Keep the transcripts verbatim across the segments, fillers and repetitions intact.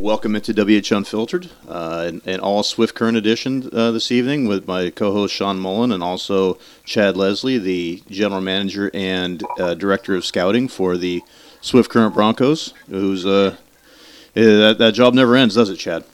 Welcome into W H Unfiltered, uh, an, an all Swift Current edition uh, this evening with my co-host Sean Mullen and also Chad Leslie, the general manager and uh, director of scouting for the Swift Current Broncos. Who's uh, that, that job never ends, does it, Chad?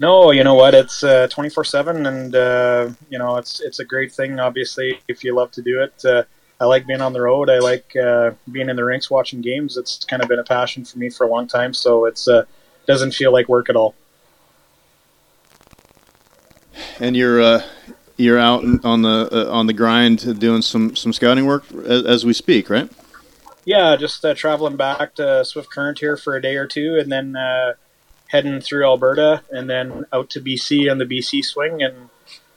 No, you know what? It's uh, twenty-four seven, and uh, you know it's it's a great thing. Obviously, if you love to do it. Uh, I like being on the road. I like uh, being in the rinks watching games. It's kind of been a passion for me for a long time, so it uh, doesn't feel like work at all. And you're uh, you're out on the uh, on the grind doing some, some scouting work as we speak, right? Yeah, just uh, traveling back to Swift Current here for a day or two, and then uh, heading through Alberta, and then out to B C on the B C swing, and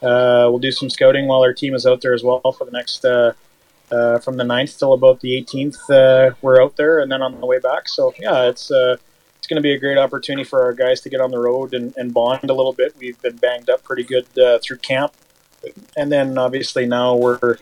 uh, we'll do some scouting while our team is out there as well for the next uh, – Uh, from the ninth till about the eighteenth, uh, we're out there, and then on the way back. So yeah, it's uh, it's going to be a great opportunity for our guys to get on the road and, and bond a little bit. We've been banged up pretty good uh, through camp, and then obviously now we're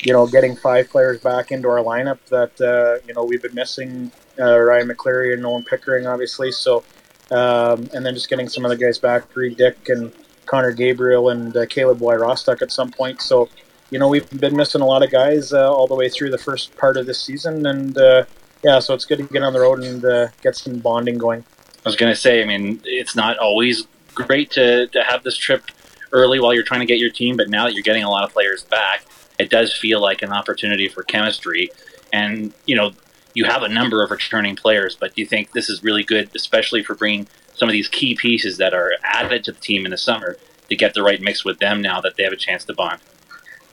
you know getting five players back into our lineup that uh, you know we've been missing, uh, Ryan McCleary and Owen Pickering, obviously. So um, and then just getting some other guys back, Reed Dick and Connor Gabriel and uh, Caleb Wyrostock at some point. So. You know, we've been missing a lot of guys uh, all the way through the first part of this season. And, uh, yeah, so it's good to get on the road and uh, get some bonding going. I was going to say, I mean, it's not always great to, to have this trip early while you're trying to get your team. But now that you're getting a lot of players back, it does feel like an opportunity for chemistry. And, you know, you have a number of returning players. But do you think this is really good, especially for bringing some of these key pieces that are added to the team in the summer to get the right mix with them now that they have a chance to bond?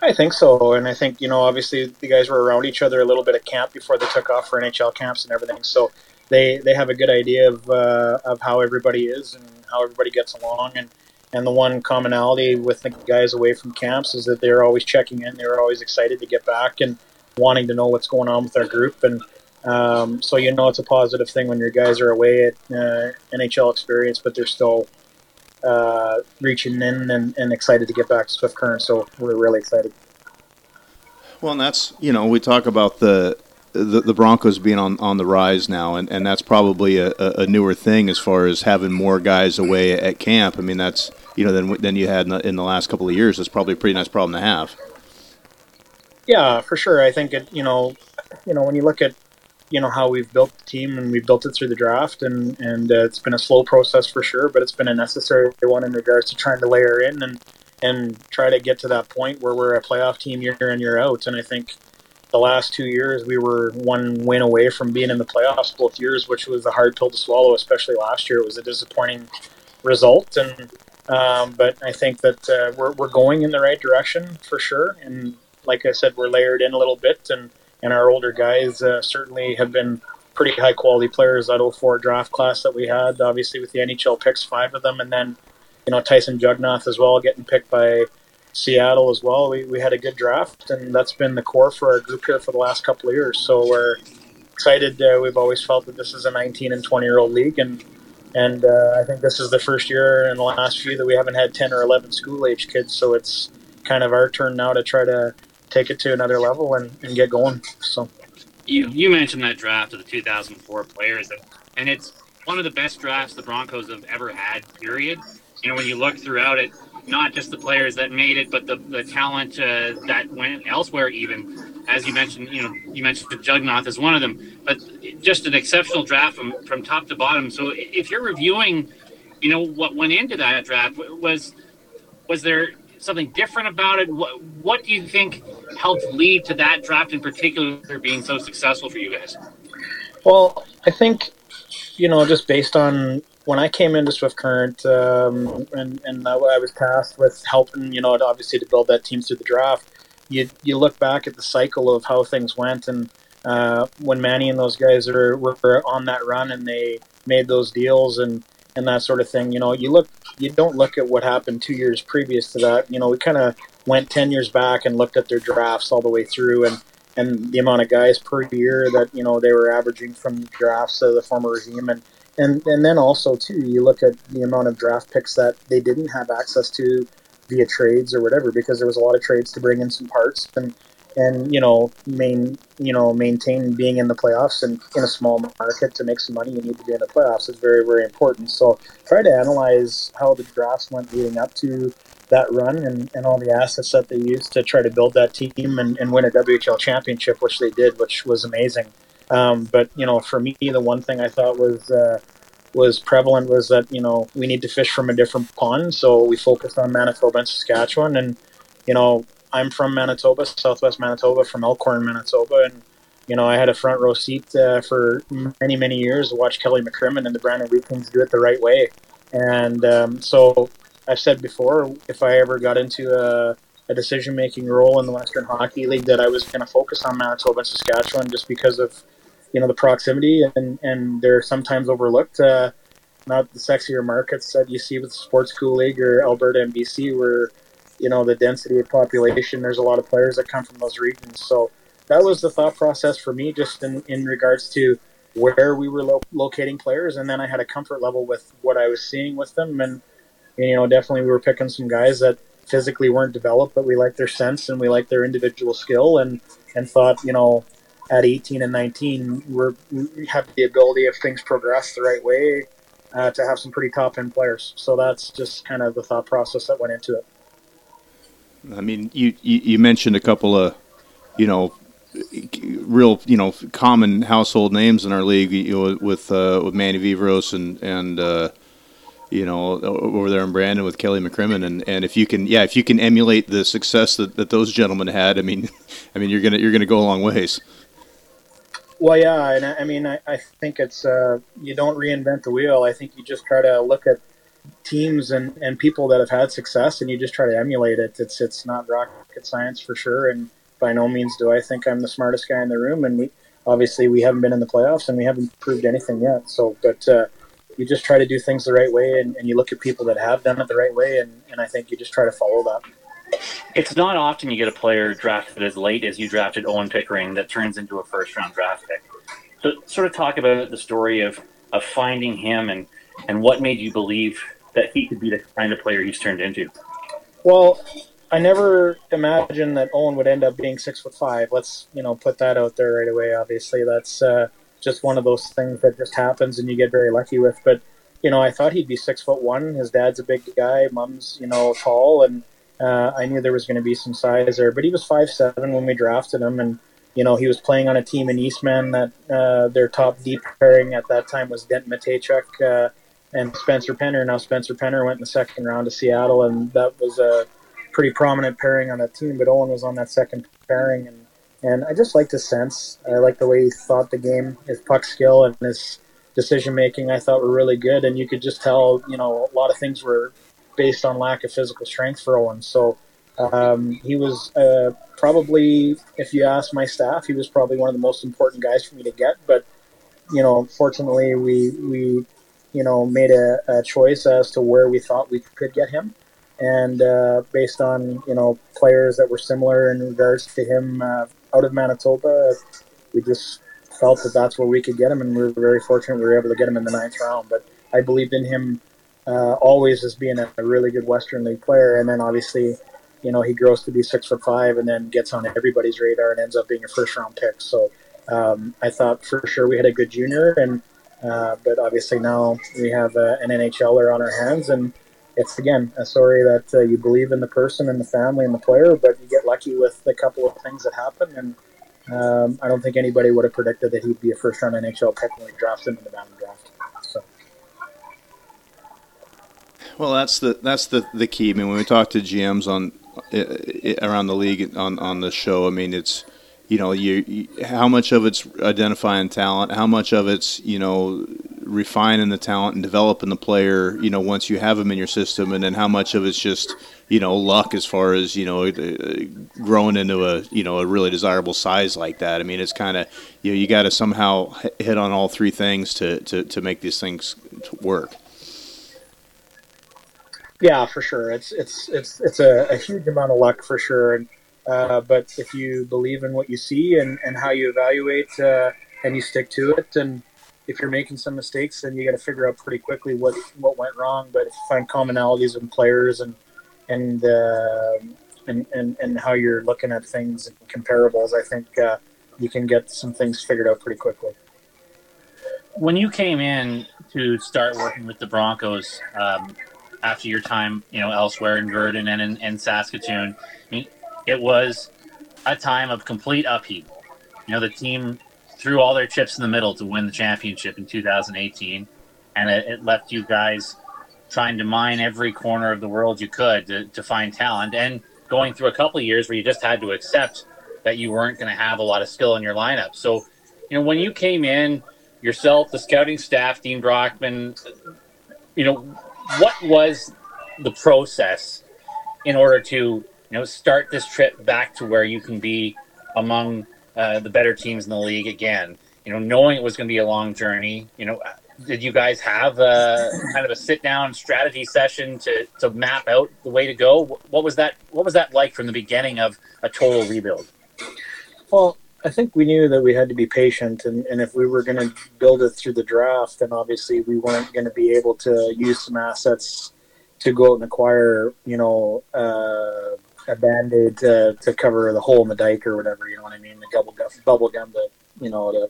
I think so, and I think, you know, obviously the guys were around each other a little bit at camp before they took off for N H L camps and everything, so they, they have a good idea of uh, of how everybody is and how everybody gets along, and, and the one commonality with the guys away from camps is that they're always checking in, they're always excited to get back and wanting to know what's going on with our group, and um, so you know it's a positive thing when your guys are away at uh, N H L experience, but they're still... Uh, reaching in and, and excited to get back to Swift Current, so we're really excited. Well, and that's, you know, we talk about the the, the Broncos being on, on the rise now, and, and that's probably a, a newer thing as far as having more guys away at camp. I mean, that's, you know, than, than you had in the, in the last couple of years. That's probably a pretty nice problem to have. Yeah, for sure. I think, it, you know, you know, when you look at, you know, how we've built the team and we've built it through the draft and, and uh, it's been a slow process for sure, but it's been a necessary one in regards to trying to layer in and, and try to get to that point where we're a playoff team year in, year out. And I think the last two years we were one win away from being in the playoffs both years, which was a hard pill to swallow, especially last year. It was a disappointing result. And um, but I think that uh, we're, we're going in the right direction for sure. And like I said, we're layered in a little bit and And our older guys uh, certainly have been pretty high-quality players. That oh four draft class that we had, obviously with the N H L picks, five of them, and then you know Tyson Jugnauth as well, getting picked by Seattle as well. We we had a good draft, and that's been the core for our group here for the last couple of years. So we're excited. Uh, we've always felt that this is a nineteen and twenty year old league, and and uh, I think this is the first year in the last few that we haven't had ten or eleven school-age kids. So it's kind of our turn now to try to take it to another level and, and get going. So you you mentioned that draft of the two thousand four players, and it's one of the best drafts the Broncos have ever had, period. You know, when you look throughout it, not just the players that made it, but the, the talent uh, that went elsewhere even. As you mentioned, you know, you mentioned the Jugnauth as one of them, but just an exceptional draft from, from top to bottom. So if you're reviewing, you know, what went into that draft, was was there something different about it? What, what do you think helped lead to that draft in particular being so successful for you guys? Well, I think, you know, just based on when I came into Swift Current um, and, and I was tasked with helping, you know, obviously to build that team through the draft, you you look back at the cycle of how things went. And uh, when Manny and those guys are, were on that run and they made those deals and, and that sort of thing, you know, you look, you don't look at what happened two years previous to that. You know, we kind of went ten years back and looked at their drafts all the way through and, and the amount of guys per year that, you know, they were averaging from the drafts of the former regime. And, and, and then also, too, you look at the amount of draft picks that they didn't have access to via trades or whatever, because there was a lot of trades to bring in some parts. And, and, you know, main, you know, maintain being in the playoffs, and in a small market to make some money, you need to be in the playoffs is very, very important. So try to analyze how the drafts went leading up to that run, and, and all the assets that they used to try to build that team and, and win a W H L championship, which they did, which was amazing. Um, but, you know, for me, the one thing I thought was, uh, was prevalent was that, you know, we need to fish from a different pond. So we focused on Manitoba and Saskatchewan, and, you know, I'm from Manitoba, Southwest Manitoba, from Elkhorn, Manitoba, and, you know, I had a front row seat uh, for many, many years to watch Kelly McCrimmon and the Brandon Weekings do it the right way. And um, so I've said before, if I ever got into a, a decision-making role in the Western Hockey League, that I was going to focus on Manitoba and Saskatchewan just because of, you know, the proximity, and, and they're sometimes overlooked. Uh, not the sexier markets that you see with the Sports Cool League or Alberta and B C, where, you know, the density of population, there's a lot of players that come from those regions. So that was the thought process for me, just in, in regards to where we were lo- locating players. And then I had a comfort level with what I was seeing with them. And, and, you know, definitely we were picking some guys that physically weren't developed, but we liked their sense and we liked their individual skill, and, and thought, you know, at eighteen and nineteen, we're, we have the ability, if things progress the right way, uh, to have some pretty top-end players. So that's just kind of the thought process that went into it. I mean, you, you, you mentioned a couple of, you know, real, you know, common household names in our league, you know, with uh, with Manny Viveiros and, and uh, you know, over there in Brandon with Kelly McCrimmon, and, and if you can, yeah, if you can emulate the success that, that those gentlemen had, I mean, I mean, you're gonna you're gonna go a long ways. Well, yeah, and I, I mean, I, I think it's uh, you don't reinvent the wheel. I think you just try to look at teams and, and people that have had success, and you just try to emulate it. It's it's not rocket science for sure, and by no means do I think I'm the smartest guy in the room, and we obviously we haven't been in the playoffs and we haven't proved anything yet. So, but uh, you just try to do things the right way, and, and you look at people that have done it the right way, and, and I think you just try to follow that. It's not often you get a player drafted as late as you drafted Owen Pickering that turns into a first-round draft pick. So sort of talk about the story of, of finding him and and what made you believe that he could be the kind of player he's turned into. Well, I never imagined that Owen would end up being six foot five. Let's, you know, put that out there right away. Obviously, that's uh, just one of those things that just happens and you get very lucky with. But, you know, I thought he'd be six foot one. His dad's a big guy, mom's, you know, tall, and uh, I knew there was going to be some size there. But he was five seven when we drafted him, and you know, he was playing on a team in Eastman that uh, their top deep pairing at that time was Denton Matejchuk, uh and Spencer Penner. Now Spencer Penner went in the second round to Seattle, and that was a pretty prominent pairing on that team, but Owen was on that second pairing. And, and I just liked his sense. I liked the way he thought the game, his puck skill and his decision-making I thought were really good. And you could just tell, you know, a lot of things were based on lack of physical strength for Owen. So um, he was uh, probably, if you ask my staff, he was probably one of the most important guys for me to get. But, you know, fortunately we, we, you know, made a, a choice as to where we thought we could get him. And uh, based on, you know, players that were similar in regards to him uh, out of Manitoba, we just felt that that's where we could get him. And we were very fortunate we were able to get him in the ninth round. But I believed in him uh, always as being a, a really good Western League player. And then obviously, you know, he grows to be six foot five and then gets on everybody's radar and ends up being a first round pick. So um, I thought for sure we had a good junior. And Uh, but obviously now we have uh, an N H L er on our hands, and it's, again, a story that uh, you believe in the person and the family and the player, but you get lucky with a couple of things that happen, and um, I don't think anybody would have predicted that he'd be a first-round N H L pick when we drafted him in the Mountain Draft. So. Well, that's the that's the, the key. I mean, when we talk to G Ms on uh, around the league on, on the show, I mean, it's, you know, you, you, how much of it's identifying talent, how much of it's, you know, refining the talent and developing the player, you know, once you have them in your system, and then how much of it's just, you know, luck as far as, you know, growing into a, you know, a really desirable size like that. I mean, it's kind of, you know, you got to somehow hit on all three things to, to, to make these things work. Yeah, for sure. It's, it's, it's, it's a, a huge amount of luck for sure. And, Uh, but if you believe in what you see and, and how you evaluate uh, and you stick to it, and if you're making some mistakes, then you got to figure out pretty quickly what, what went wrong. But if you find commonalities in players and and uh, and, and, and how you're looking at things and comparables, I think uh, you can get some things figured out pretty quickly. When you came in to start working with the Broncos um, after your time, you know, elsewhere in Verdon and in, in Saskatoon, I mean, it was a time of complete upheaval. You know, the team threw all their chips in the middle to win the championship in two thousand eighteen, and it, it left you guys trying to mine every corner of the world you could to, to find talent, and going through a couple of years where you just had to accept that you weren't going to have a lot of skill in your lineup. So, you know, when you came in, yourself, the scouting staff, Dean Brockman, you know, what was the process in order to, you know, start this trip back to where you can be among uh, the better teams in the league again? You know, knowing it was going to be a long journey, you know, did you guys have a kind of a sit-down strategy session to, to map out the way to go? What was that? What was that like from the beginning of a total rebuild? Well, I think we knew that we had to be patient, and, and if we were going to build it through the draft, then obviously we weren't going to be able to use some assets to go out and acquire, you know, uh, a Band-Aid to, to cover the hole in the dike or whatever, you know what I mean, the bubble, bubble gum to, you know, to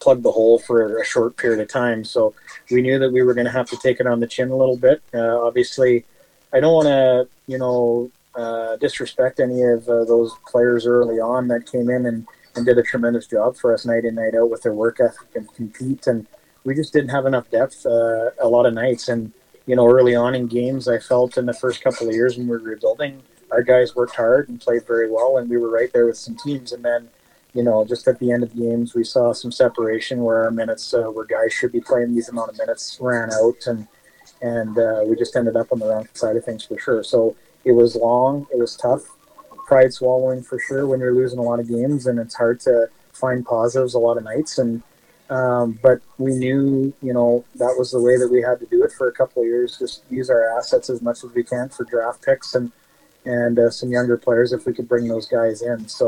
plug the hole for a short period of time. So we knew that we were going to have to take it on the chin a little bit. Uh, obviously, I don't want to, you know, Uh, disrespect any of uh, those players early on that came in and, and did a tremendous job for us night in, night out with their work ethic and compete. And we just didn't have enough depth uh, a lot of nights. And, you know, early on in games, I felt in the first couple of years when we were rebuilding, our guys worked hard and played very well, and we were right there with some teams. And then, you know, just at the end of the games, we saw some separation where our minutes, uh, where guys should be playing these amount of minutes, ran out. And, and uh, we just ended up on the wrong side of things for sure. So, it was long, it was tough, pride swallowing for sure when you're losing a lot of games, and it's hard to find positives a lot of nights. And um, but we knew, you know, that was the way that we had to do it for a couple of years, just use our assets as much as we can for draft picks and, and uh, some younger players if we could bring those guys in. So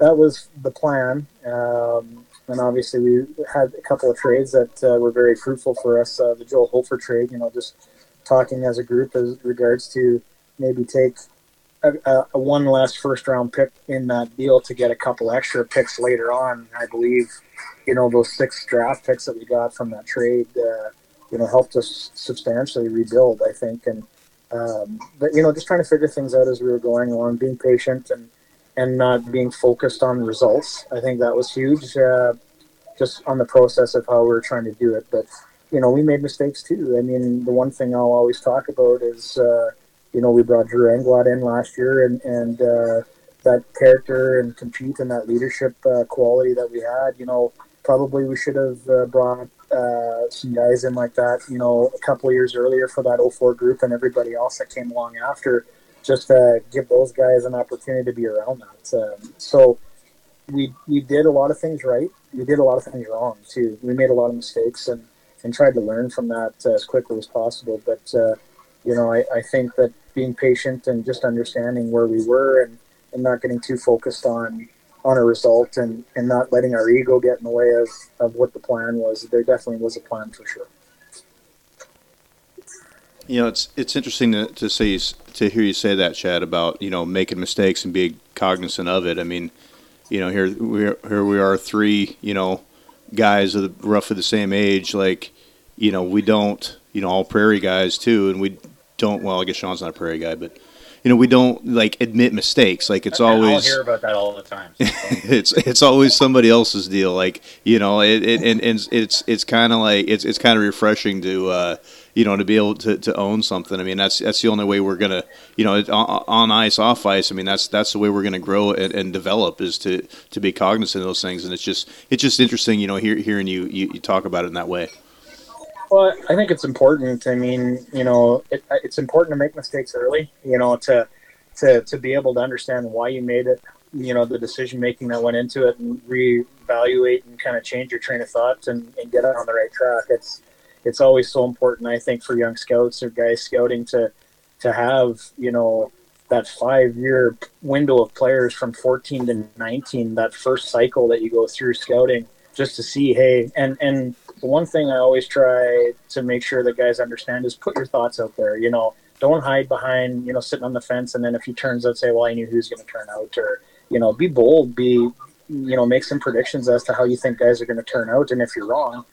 that was the plan. Um, and obviously we had a couple of trades that uh, were very fruitful for us. Uh, the Joel Hofer trade, you know, just talking as a group as regards to maybe take a, a, a one last first-round pick in that deal to get a couple extra picks later on. I believe, you know, those six draft picks that we got from that trade, uh, you know, helped us substantially rebuild, I think. And um, but, you know, just trying to figure things out as we were going along, being patient and, and not being focused on results. I think that was huge, uh, just on the process of how we were trying to do it. But, you know, we made mistakes too. I mean, the one thing I'll always talk about is uh, – you know, we brought Drew Englot in last year, and, and uh, that character and compete and that leadership uh, quality that we had, you know, probably we should have uh, brought uh, some guys in like that, you know, a couple of years earlier for that oh four group and everybody else that came along after, just to give those guys an opportunity to be around that. Um, so we we did a lot of things right. We did a lot of things wrong, too. We made a lot of mistakes and, and tried to learn from that uh, as quickly as possible. But, uh, you know, I, I think that being patient and just understanding where we were and, and not getting too focused on, on a result and, and not letting our ego get in the way of, of what the plan was. There definitely was a plan for sure. You know, it's it's interesting to, to see to hear you say that, Chad, about, you know, making mistakes and being cognizant of it. I mean, you know, here we are, here we are three, you know, guys of the, roughly the same age. Like, you know, we don't, you know, all prairie guys too, and we don't, well, I guess Sean's not a prairie guy, but, you know, we don't, like, admit mistakes. Like, it's and always... I hear about that all the time. So. it's it's always somebody else's deal. Like, you know, it, it and, and it's it's kind of like, it's it's kind of refreshing to, uh, you know, to be able to, to own something. I mean, that's that's the only way we're going to, you know, on, on ice, off ice, I mean, that's that's the way we're going to grow and, and develop, is to, to be cognizant of those things. And it's just it's just interesting, you know, hear, hearing you, you, you talk about it in that way. Well, I think it's important. I mean, you know, it, it's important to make mistakes early, you know, to to to be able to understand why you made it, you know, the decision-making that went into it, and reevaluate and kind of change your train of thought and, and get on the right track. It's it's always so important, I think, for young scouts or guys scouting to to have, you know, that five-year window of players from fourteen to nineteen, that first cycle that you go through scouting, just to see, hey, and, and the one thing I always try to make sure that guys understand is put your thoughts out there. You know, Don't hide behind, you know, sitting on the fence. And then if he turns out, say, well, I knew he was going to turn out. Or, you know, be bold, be, you know, make some predictions as to how you think guys are going to turn out. And if you're wrong,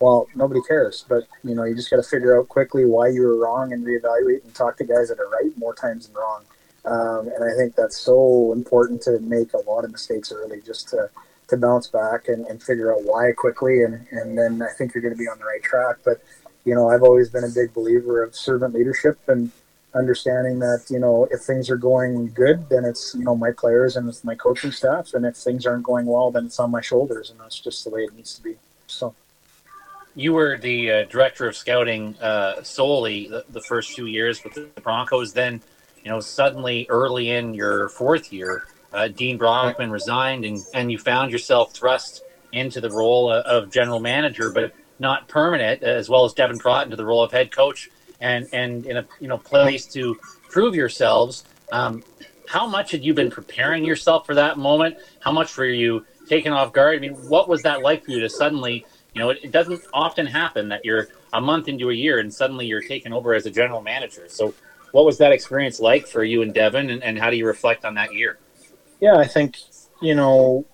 well, nobody cares. But, you know, you just got to figure out quickly why you were wrong and reevaluate and talk to guys that are right more times than wrong. Um, and I think that's so important to make a lot of mistakes early, just to, to bounce back and, and figure out why quickly. And, and then I think you're going to be on the right track. But, you know, I've always been a big believer of servant leadership and understanding that, you know, if things are going good, then it's, you know, my players and it's my coaching staff. And if things aren't going well, then it's on my shoulders. And that's just the way it needs to be. So. You were the uh, director of scouting uh, solely the, the first two years with the Broncos. Then, you know, suddenly early in your fourth year, uh, Dean Brockman resigned, and, and you found yourself thrust into the role of general manager, but not permanent, as well as Devin Broughton to the role of head coach, and, and in a you know place to prove yourselves. Um, how much had you been preparing yourself for that moment? How much were you taken off guard? I mean, what was that like for you to suddenly... You know, it, it doesn't often happen that you're a month into a year and suddenly you're taken over as a general manager. So what was that experience like for you and Devin, and, and how do you reflect on that year? Yeah, I think, you know,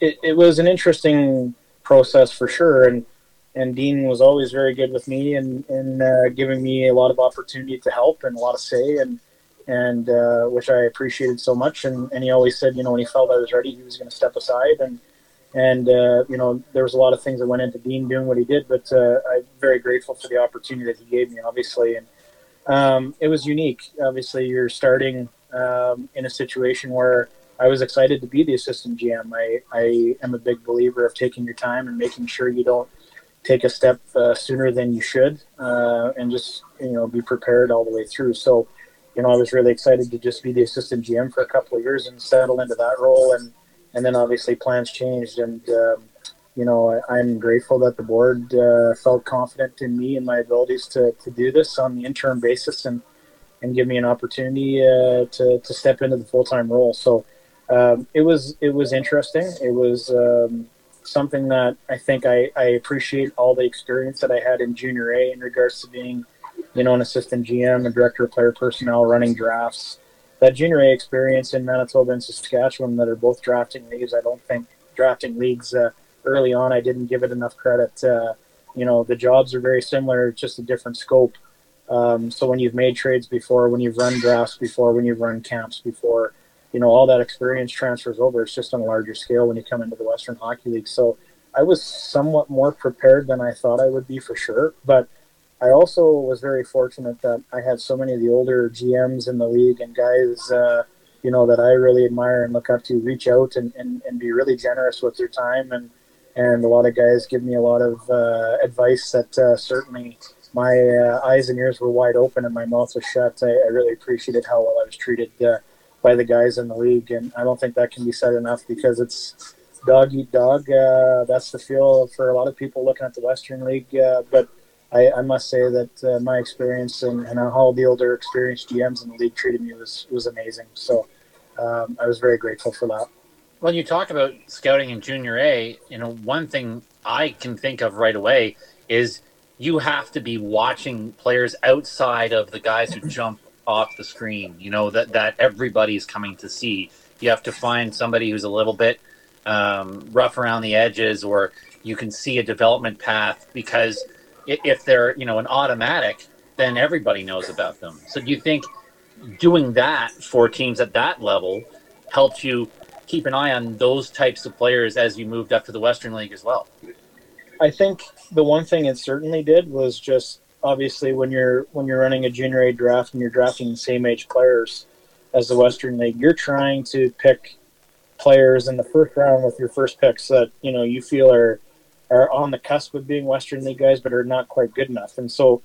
it, it was an interesting process for sure. And, and Dean was always very good with me and, and uh, giving me a lot of opportunity to help and a lot of say, and and uh, which I appreciated so much. And, and he always said, you know, when he felt I was ready, he was going to step aside. And And, uh, you know, there was a lot of things that went into Dean doing what he did, but uh, I'm very grateful for the opportunity that he gave me, obviously. And um, it was unique. Obviously, you're starting um, in a situation where I was excited to be the assistant G M. I, I am a big believer of taking your time and making sure you don't take a step uh, sooner than you should, uh, and just, you know, be prepared all the way through. So, you know, I was really excited to just be the assistant G M for a couple of years and settle into that role. And And then obviously plans changed, and um, you know I, I'm grateful that the board uh, felt confident in me and my abilities to, to do this on the interim basis and and give me an opportunity uh, to to step into the full time role. So um, it was it was interesting. It was um, something that I think I, I appreciate all the experience that I had in junior A in regards to being, you know, an assistant G M, a director of player personnel, running drafts. That junior A experience in Manitoba and Saskatchewan that are both drafting leagues, I don't think drafting leagues uh, early on, I didn't give it enough credit. Uh, you know, the jobs are very similar, it's just a different scope. Um, so when you've made trades before, when you've run drafts before, when you've run camps before, you know, all that experience transfers over. It's just on a larger scale when you come into the Western Hockey League. So I was somewhat more prepared than I thought I would be for sure, but I also was very fortunate that I had so many of the older G Ms in the league and guys, uh, you know, that I really admire and look up to reach out and, and, and be really generous with their time. And, and a lot of guys give me a lot of uh, advice that uh, certainly my uh, eyes and ears were wide open and my mouth was shut. I, I really appreciated how well I was treated uh, by the guys in the league. And I don't think that can be said enough, because it's dog eat dog. Uh, that's the feel for a lot of people looking at the Western League. Uh, but I, I must say that uh, my experience and, and how the older experienced G Ms in the league treated me was, was amazing. So um, I was very grateful for that. When you talk about scouting in junior A, you know, one thing I can think of right away is you have to be watching players outside of the guys who jump off the screen, you know, that, that everybody's coming to see. You have to find somebody who's a little bit um, rough around the edges, or you can see a development path, because if they're, you know, an automatic, then everybody knows about them. So do you think doing that for teams at that level helped you keep an eye on those types of players as you moved up to the Western League as well? I think the one thing it certainly did was just, obviously, when you're when you're running a junior A draft and you're drafting the same age players as the Western League, you're trying to pick players in the first round with your first picks that, you know, you feel are are on the cusp of being Western League guys, but are not quite good enough. And so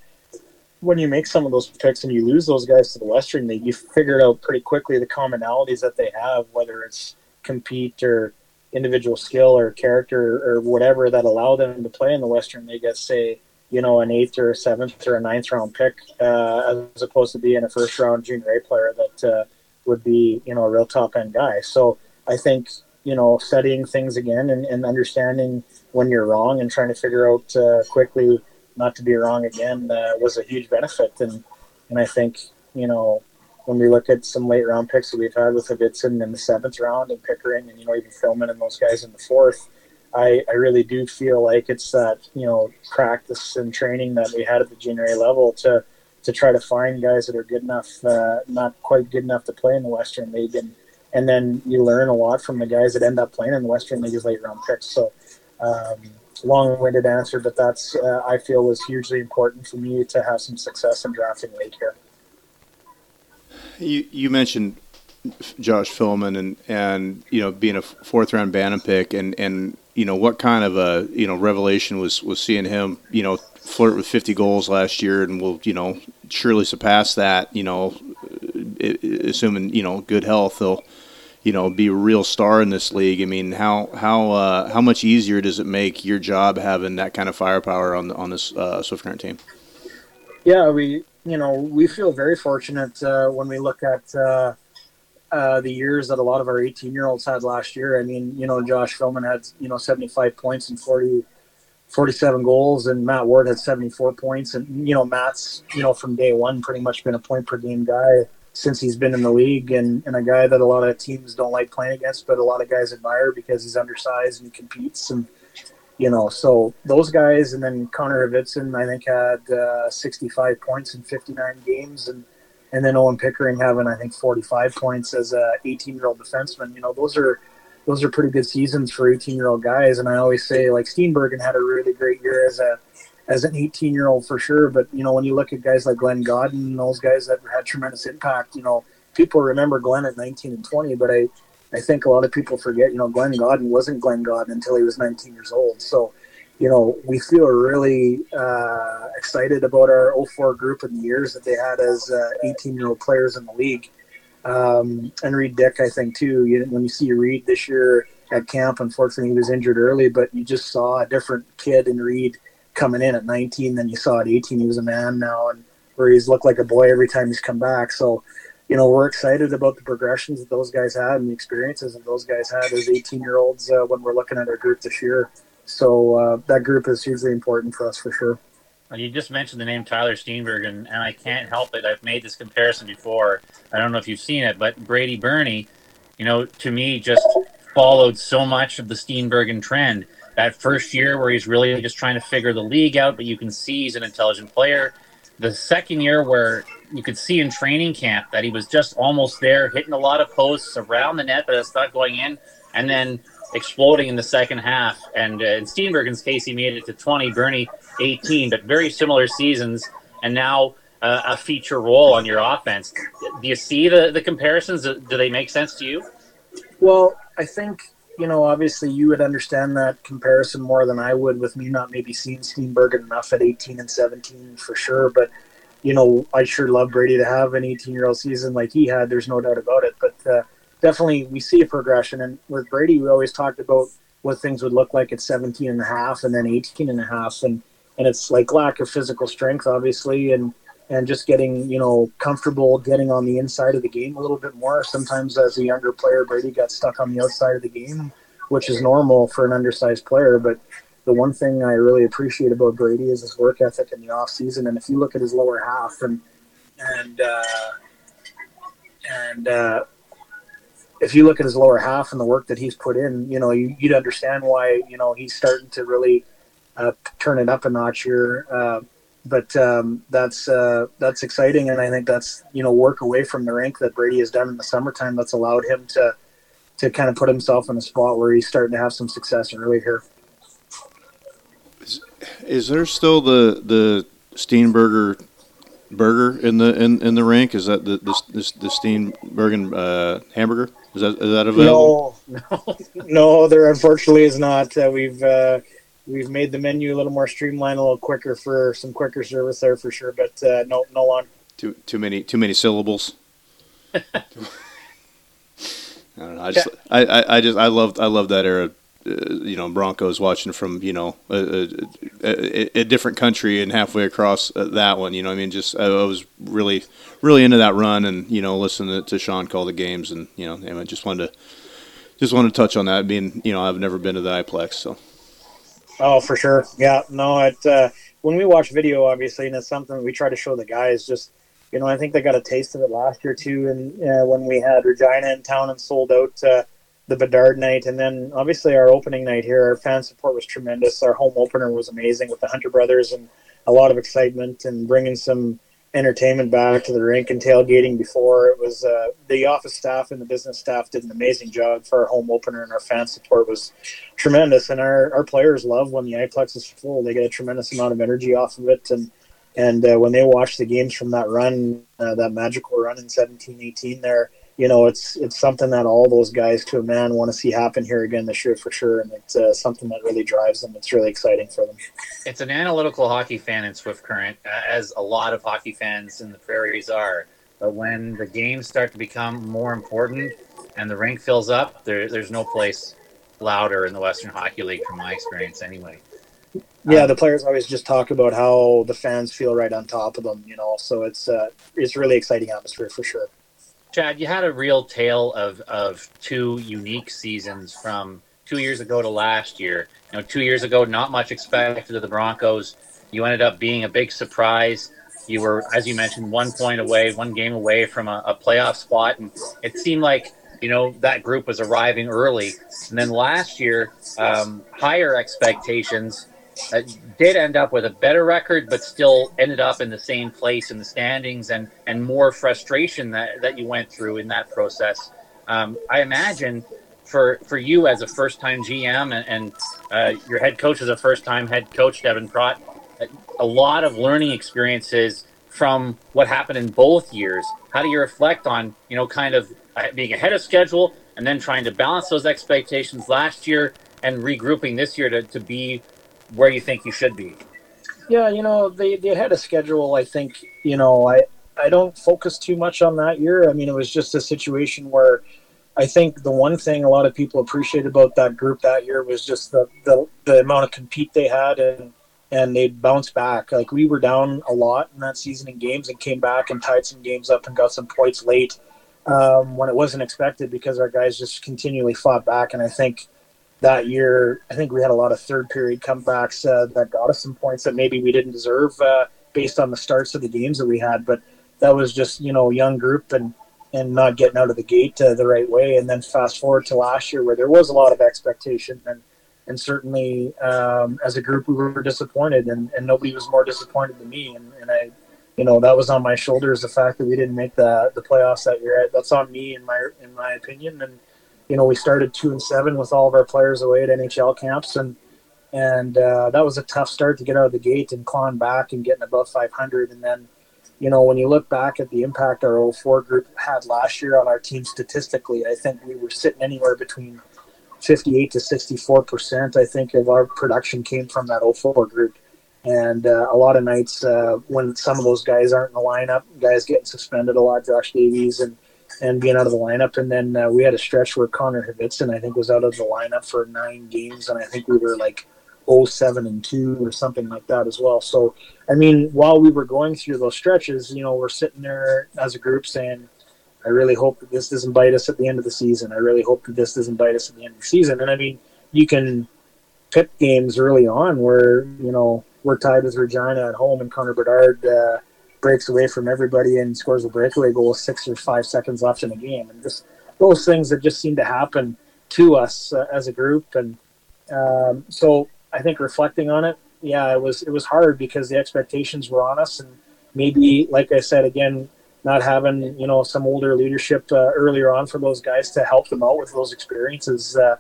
when you make some of those picks and you lose those guys to the Western League, you figure out pretty quickly the commonalities that they have, whether it's compete or individual skill or character or whatever that allow them to play in the Western League as, say, you know, an eighth or a seventh or a ninth round pick, uh, as opposed to being a first round junior A player that uh, would be, you know, a real top end guy. So I think, you know, studying things again and, and understanding when you're wrong and trying to figure out uh, quickly not to be wrong again uh, was a huge benefit. And And I think, you know, when we look at some late round picks that we've had with Hvitsen in the seventh round and Pickering and, you know, even Filmon and those guys in the fourth, I, I really do feel like it's that, you know, practice and training that we had at the junior A level to, to try to find guys that are good enough, uh, not quite good enough to play in the Western League. And, and then you learn a lot from the guys that end up playing in the Western League as late round picks. So um, long-winded answer, but that's, uh, I feel, was hugely important for me to have some success in drafting league here. You, you mentioned Josh Filmon and, and, you know, being a fourth round Bantam pick and, and, you know, what kind of a, you know, revelation was, was seeing him, you know, flirt with fifty goals last year and will, you know, surely surpass that, you know, assuming, you know, good health, he'll, you know, be a real star in this league. I mean, how, how, uh, how much easier does it make your job having that kind of firepower on the, on this, uh, Swift Current team? Yeah, we, you know, we feel very fortunate, uh, when we look at, uh, Uh, the years that a lot of our eighteen-year-olds had last year. I mean, you know, Josh Filmon had, you know, seventy-five points and forty, forty-seven goals, and Matt Ward had seventy-four points. And, you know, Matt's, you know, from day one pretty much been a point-per-game guy since he's been in the league, and, and a guy that a lot of teams don't like playing against, but a lot of guys admire because he's undersized and he competes. And, you know, so those guys, and then Connor Hvitsen, I think, had uh, sixty-five points in fifty-nine games, and And then Owen Pickering having, I think, forty-five points as a eighteen-year-old defenseman. You know, those are those are pretty good seasons for eighteen-year-old guys. And I always say, like, Steenbergen had a really great year as a as an eighteen-year-old for sure. But, you know, when you look at guys like Glenn Godden and those guys that had tremendous impact, you know, people remember Glenn at nineteen and twenty. But I, I think a lot of people forget, you know, Glenn Godden wasn't Glenn Godden until he was nineteen years old. So, you know, we feel really uh, excited about our oh four group and the years that they had as eighteen-year-old uh, players in the league. Um, and Reed Dick, I think, too. You, when you see Reed this year at camp, unfortunately he was injured early, but you just saw a different kid in Reed coming in at nineteen than you saw at eighteen. He was a man now, and where he's looked like a boy every time he's come back. So, you know, we're excited about the progressions that those guys had and the experiences that those guys had as eighteen-year-olds uh, when we're looking at our group this year. So uh, that group is hugely important for us for sure. Well, you just mentioned the name Tyler Steenbergen, and, and I can't help it. I've made this comparison before. I don't know if you've seen it, but Brady Burney, you know, to me just followed so much of the Steenbergen trend. That first year where he's really just trying to figure the league out, but you can see he's an intelligent player. The second year where you could see in training camp that he was just almost there, hitting a lot of posts around the net, but it's not going in. And then exploding in the second half, and uh, in Steenbergen's case he made it to twenty, Burney eighteen, but very similar seasons, and now uh, a feature role on your offense. Do you see the, the comparisons? Do they make sense to you? Well, I think, you know, obviously you would understand that comparison more than I would, with me not maybe seeing Steenbergen enough at eighteen and seventeen for sure, but you know, I'd sure love Brady to have an eighteen-year-old season like he had, there's no doubt about it, but uh, definitely we see a progression. And with Brady, we always talked about what things would look like at seventeen and a half and then eighteen and a half. And, and it's like lack of physical strength, obviously, and, and just getting, you know, comfortable getting on the inside of the game a little bit more. Sometimes as a younger player, Brady got stuck on the outside of the game, which is normal for an undersized player. But the one thing I really appreciate about Brady is his work ethic in the off season. And if you look at his lower half and, and, uh, and, uh, if you look at his lower half and the work that he's put in, you know, you, you'd understand why, you know, he's starting to really uh, turn it up a notch here. Uh, but um, that's uh, that's exciting, and I think that's, you know, work away from the rink that Brady has done in the summertime that's allowed him to to kind of put himself in a spot where he's starting to have some success early here. Is, is there still the the Steenbergen burger in the in, in the rink? Is that the the, the, the Steenbergen uh, hamburger? Is that is that available? No, no, no. There unfortunately is not. Uh, we've uh, we've made the menu a little more streamlined, a little quicker for some quicker service there for sure. But uh, no, no longer. Too too many too many syllables. I don't know. I just yeah. I, I, I just I loved I loved that era. Uh, you know, Broncos watching from, you know, a, a, a different country and halfway across that one, you know, I mean, just, I was really, really into that run and, you know, listening to Sean call the games and, you know, and I just wanted to, just wanted to touch on that being, you know, I've never been to the Iplex, so. Oh, for sure. Yeah, no, it, uh, when we watch video, obviously, and it's something we try to show the guys, just you know, I think they got a taste of it last year too, and uh, when we had Regina in town and sold out uh, the Bedard night, and then obviously our opening night here, our fan support was tremendous. Our home opener was amazing with the Hunter brothers and a lot of excitement and bringing some entertainment back to the rink and tailgating before. It was uh, the office staff and the business staff did an amazing job for our home opener, and our fan support was tremendous. And our, our players love when the Iplex is full. They get a tremendous amount of energy off of it, and and uh, when they watch the games from that run, uh, that magical run in seventeen eighteen there, you know, it's it's something that all those guys to a man want to see happen here again this year for sure, and it's uh, something that really drives them. It's really exciting for them. It's an analytical hockey fan in Swift Current, as a lot of hockey fans in the prairies are. But when the games start to become more important and the rink fills up, there, there's no place louder in the Western Hockey League from my experience anyway. Yeah, the players always just talk about how the fans feel right on top of them, you know, so it's uh, it's really exciting atmosphere for sure. Chad, you had a real tale of, of two unique seasons from two years ago to last year. You know, two years ago, not much expected of the Broncos. You ended up being a big surprise. You were, as you mentioned, one point away, one game away from a, a playoff spot, and it seemed like, you know, that group was arriving early. And then last year, um, higher expectations uh, did end up with a better record, but still ended up in the same place in the standings, and, and more frustration that, that you went through in that process. Um, I imagine for for you as a first-time G M and, and uh, your head coach as a first-time head coach, Devin Pratt, a lot of learning experiences from what happened in both years. How do you reflect on, you know, kind of being ahead of schedule and then trying to balance those expectations last year and regrouping this year to, to be where you think you should be? Yeah, you know, they, they had a schedule. I think, you know, I, I don't focus too much on that year. I mean, it was just a situation where I think the one thing a lot of people appreciated about that group that year was just the, the, the amount of compete they had, and, and they'd bounce back. Like, we were down a lot in that season in games and came back and tied some games up and got some points late um, when it wasn't expected, because our guys just continually fought back. And I think that year, I think we had a lot of third period comebacks uh, that got us some points that maybe we didn't deserve uh, based on the starts of the games that we had. But that was just, you know, young group and, and not getting out of the gate uh, the right way. And then fast forward to last year where there was a lot of expectation, and And certainly, um, as a group, we were disappointed, and, and nobody was more disappointed than me. And, and I, you know, that was on my shoulders, the fact that we didn't make the the playoffs that year. That's on me, in my in my opinion. And you know, we started two and seven with all of our players away at N H L camps, and and uh, that was a tough start to get out of the gate and clawing back and getting above five hundred. And then, you know, when you look back at the impact our oh four group had last year on our team statistically, I think we were sitting anywhere between fifty-eight to sixty-four percent, I think, of our production came from that oh four group. And uh, a lot of nights uh, when some of those guys aren't in the lineup, guys getting suspended a lot, Josh Davies and, and being out of the lineup. And then uh, we had a stretch where Connor Hvitsen, I think, was out of the lineup for nine games. And I think we were like oh seven and two or something like that as well. So, I mean, while we were going through those stretches, you know, we're sitting there as a group saying, I really hope that this doesn't bite us at the end of the season. I really hope that this doesn't bite us at the end of the season. And, I mean, you can pip games early on where, you know, we're tied with Regina at home and Connor Bedard uh, breaks away from everybody and scores a breakaway goal with six or five seconds left in the game. And just those things that just seem to happen to us uh, as a group. And um, so I think reflecting on it, yeah, it was it was hard because the expectations were on us. And maybe, like I said, again, not having, you know, some older leadership uh, earlier on for those guys to help them out with those experiences, uh,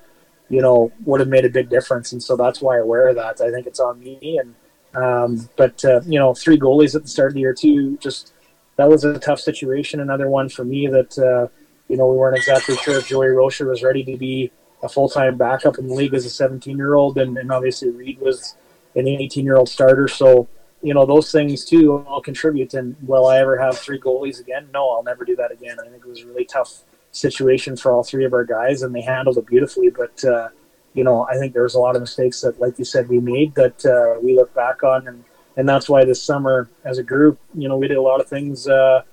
you know, would have made a big difference. And so that's why I wear that. I think it's on me. And um, But, uh, you know, three goalies at the start of the year, too, just that was a tough situation. Another one for me that, uh, you know, we weren't exactly sure if Joey Rocher was ready to be a full-time backup in the league as a seventeen-year-old. And, and obviously Reed was an eighteen-year-old starter. So, you know, those things, too, all contribute. And will I ever have three goalies again? No, I'll never do that again. I think it was a really tough situation for all three of our guys, and they handled it beautifully. But, uh, you know, I think there was a lot of mistakes that, like you said, we made that uh, we look back on. And, and that's why this summer, as a group, you know, we did a lot of things uh,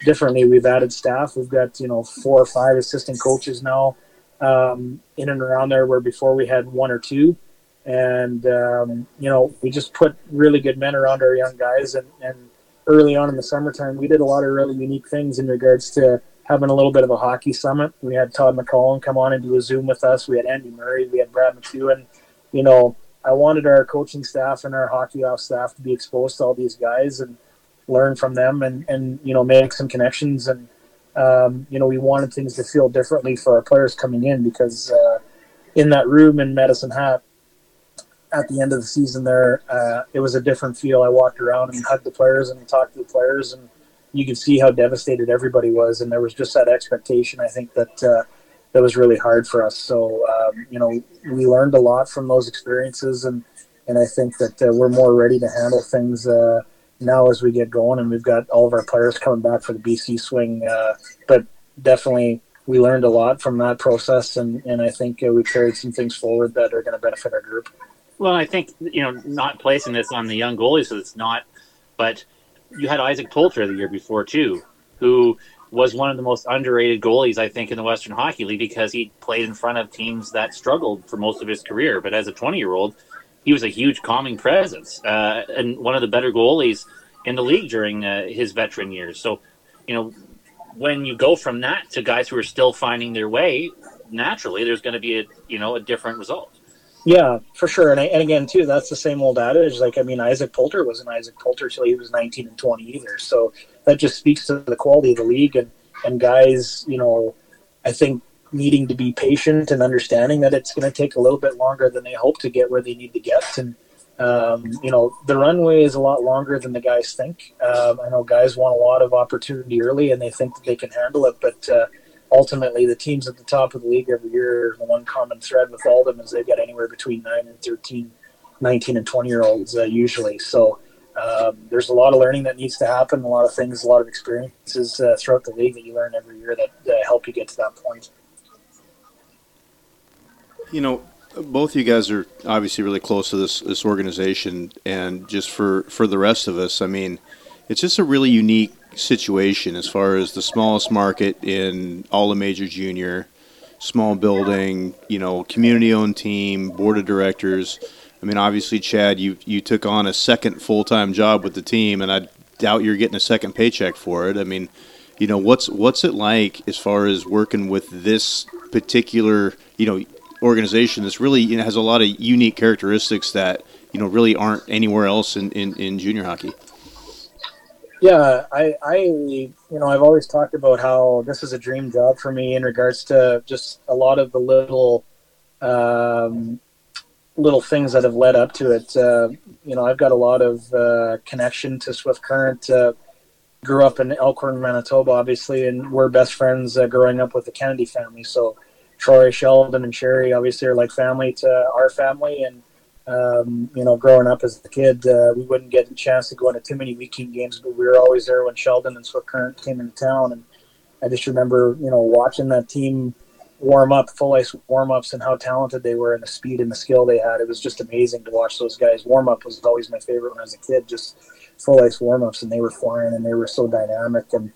differently. We've added staff. We've got, you know, four or five assistant coaches now um, in and around there, where before we had one or two. And, um, you know, we just put really good men around our young guys, and, and early on in the summertime, we did a lot of really unique things in regards to having a little bit of a hockey summit. We had Todd McCollum come on and do a Zoom with us. We had Andy Murray. We had Brad McHugh. And, you know, I wanted our coaching staff and our hockey off staff to be exposed to all these guys and learn from them and, and you know, make some connections. And, um, you know, we wanted things to feel differently for our players coming in because uh, in that room in Medicine Hat, at the end of the season there, uh, it was a different feel. I walked around and hugged the players and talked to the players, and you could see how devastated everybody was. And there was just that expectation, I think, that uh, that was really hard for us. So, um, you know, we learned a lot from those experiences, and, and I think that uh, we're more ready to handle things uh, now as we get going, and we've got all of our players coming back for the B C swing. Uh, but definitely we learned a lot from that process, and, and I think uh, we carried some things forward that are going to benefit our group. Well, I think, you know, not placing this on the young goalies, so it's not, but you had Isaac Poulter the year before, too, who was one of the most underrated goalies, I think, in the Western Hockey League because he played in front of teams that struggled for most of his career. But as a twenty-year-old, he was a huge calming presence uh, and one of the better goalies in the league during uh, his veteran years. So, you know, when you go from that to guys who are still finding their way, naturally there's going to be, a you know, a different result. Yeah, for sure. And, I, and again, too, that's the same old adage. Like, I mean, Isaac Poulter wasn't Isaac Poulter until he was nineteen and twenty either. So that just speaks to the quality of the league and, and guys, you know, I think needing to be patient and understanding that it's going to take a little bit longer than they hope to get where they need to get. And, um, you know, the runway is a lot longer than the guys think. Um, I know guys want a lot of opportunity early and they think that they can handle it, but uh ultimately, the teams at the top of the league every year, the one common thread with all of them is they've got anywhere between nine and thirteen, nineteen and twenty-year-olds uh, usually. So um, there's a lot of learning that needs to happen, a lot of things, a lot of experiences uh, throughout the league that you learn every year that uh, help you get to that point. You know, both you guys are obviously really close to this, this organization, and just for, for the rest of us, I mean, it's just a really unique situation as far as the smallest market in all the major junior, small building, you know, community-owned team, board of directors. I mean, obviously, Chad, you you took on a second full-time job with the team, and I doubt you're getting a second paycheck for it. I mean, you know, what's what's it like as far as working with this particular, you know, organization that's really, you know, has a lot of unique characteristics that, you know, really aren't anywhere else in, in, in junior hockey? Yeah, I, I, you know, I've always talked about how this is a dream job for me in regards to just a lot of the little, um, little things that have led up to it. Uh, you know, I've got a lot of uh, connection to Swift Current. Uh, grew up in Elkhorn, Manitoba, obviously, and we're best friends uh, growing up with the Kennedy family. So Troy, Sheldon, and Sherry obviously are like family to our family, and Um, you know, growing up as a kid, uh, we wouldn't get a chance to go into too many weekend games, but we were always there when Sheldon and Swift Current came into town. And I just remember, you know, watching that team warm up, full ice warm ups, and how talented they were and the speed and the skill they had. It was just amazing to watch those guys. Warm up was always my favorite when I was a kid, just full ice warm ups, and they were flying and they were so dynamic. And,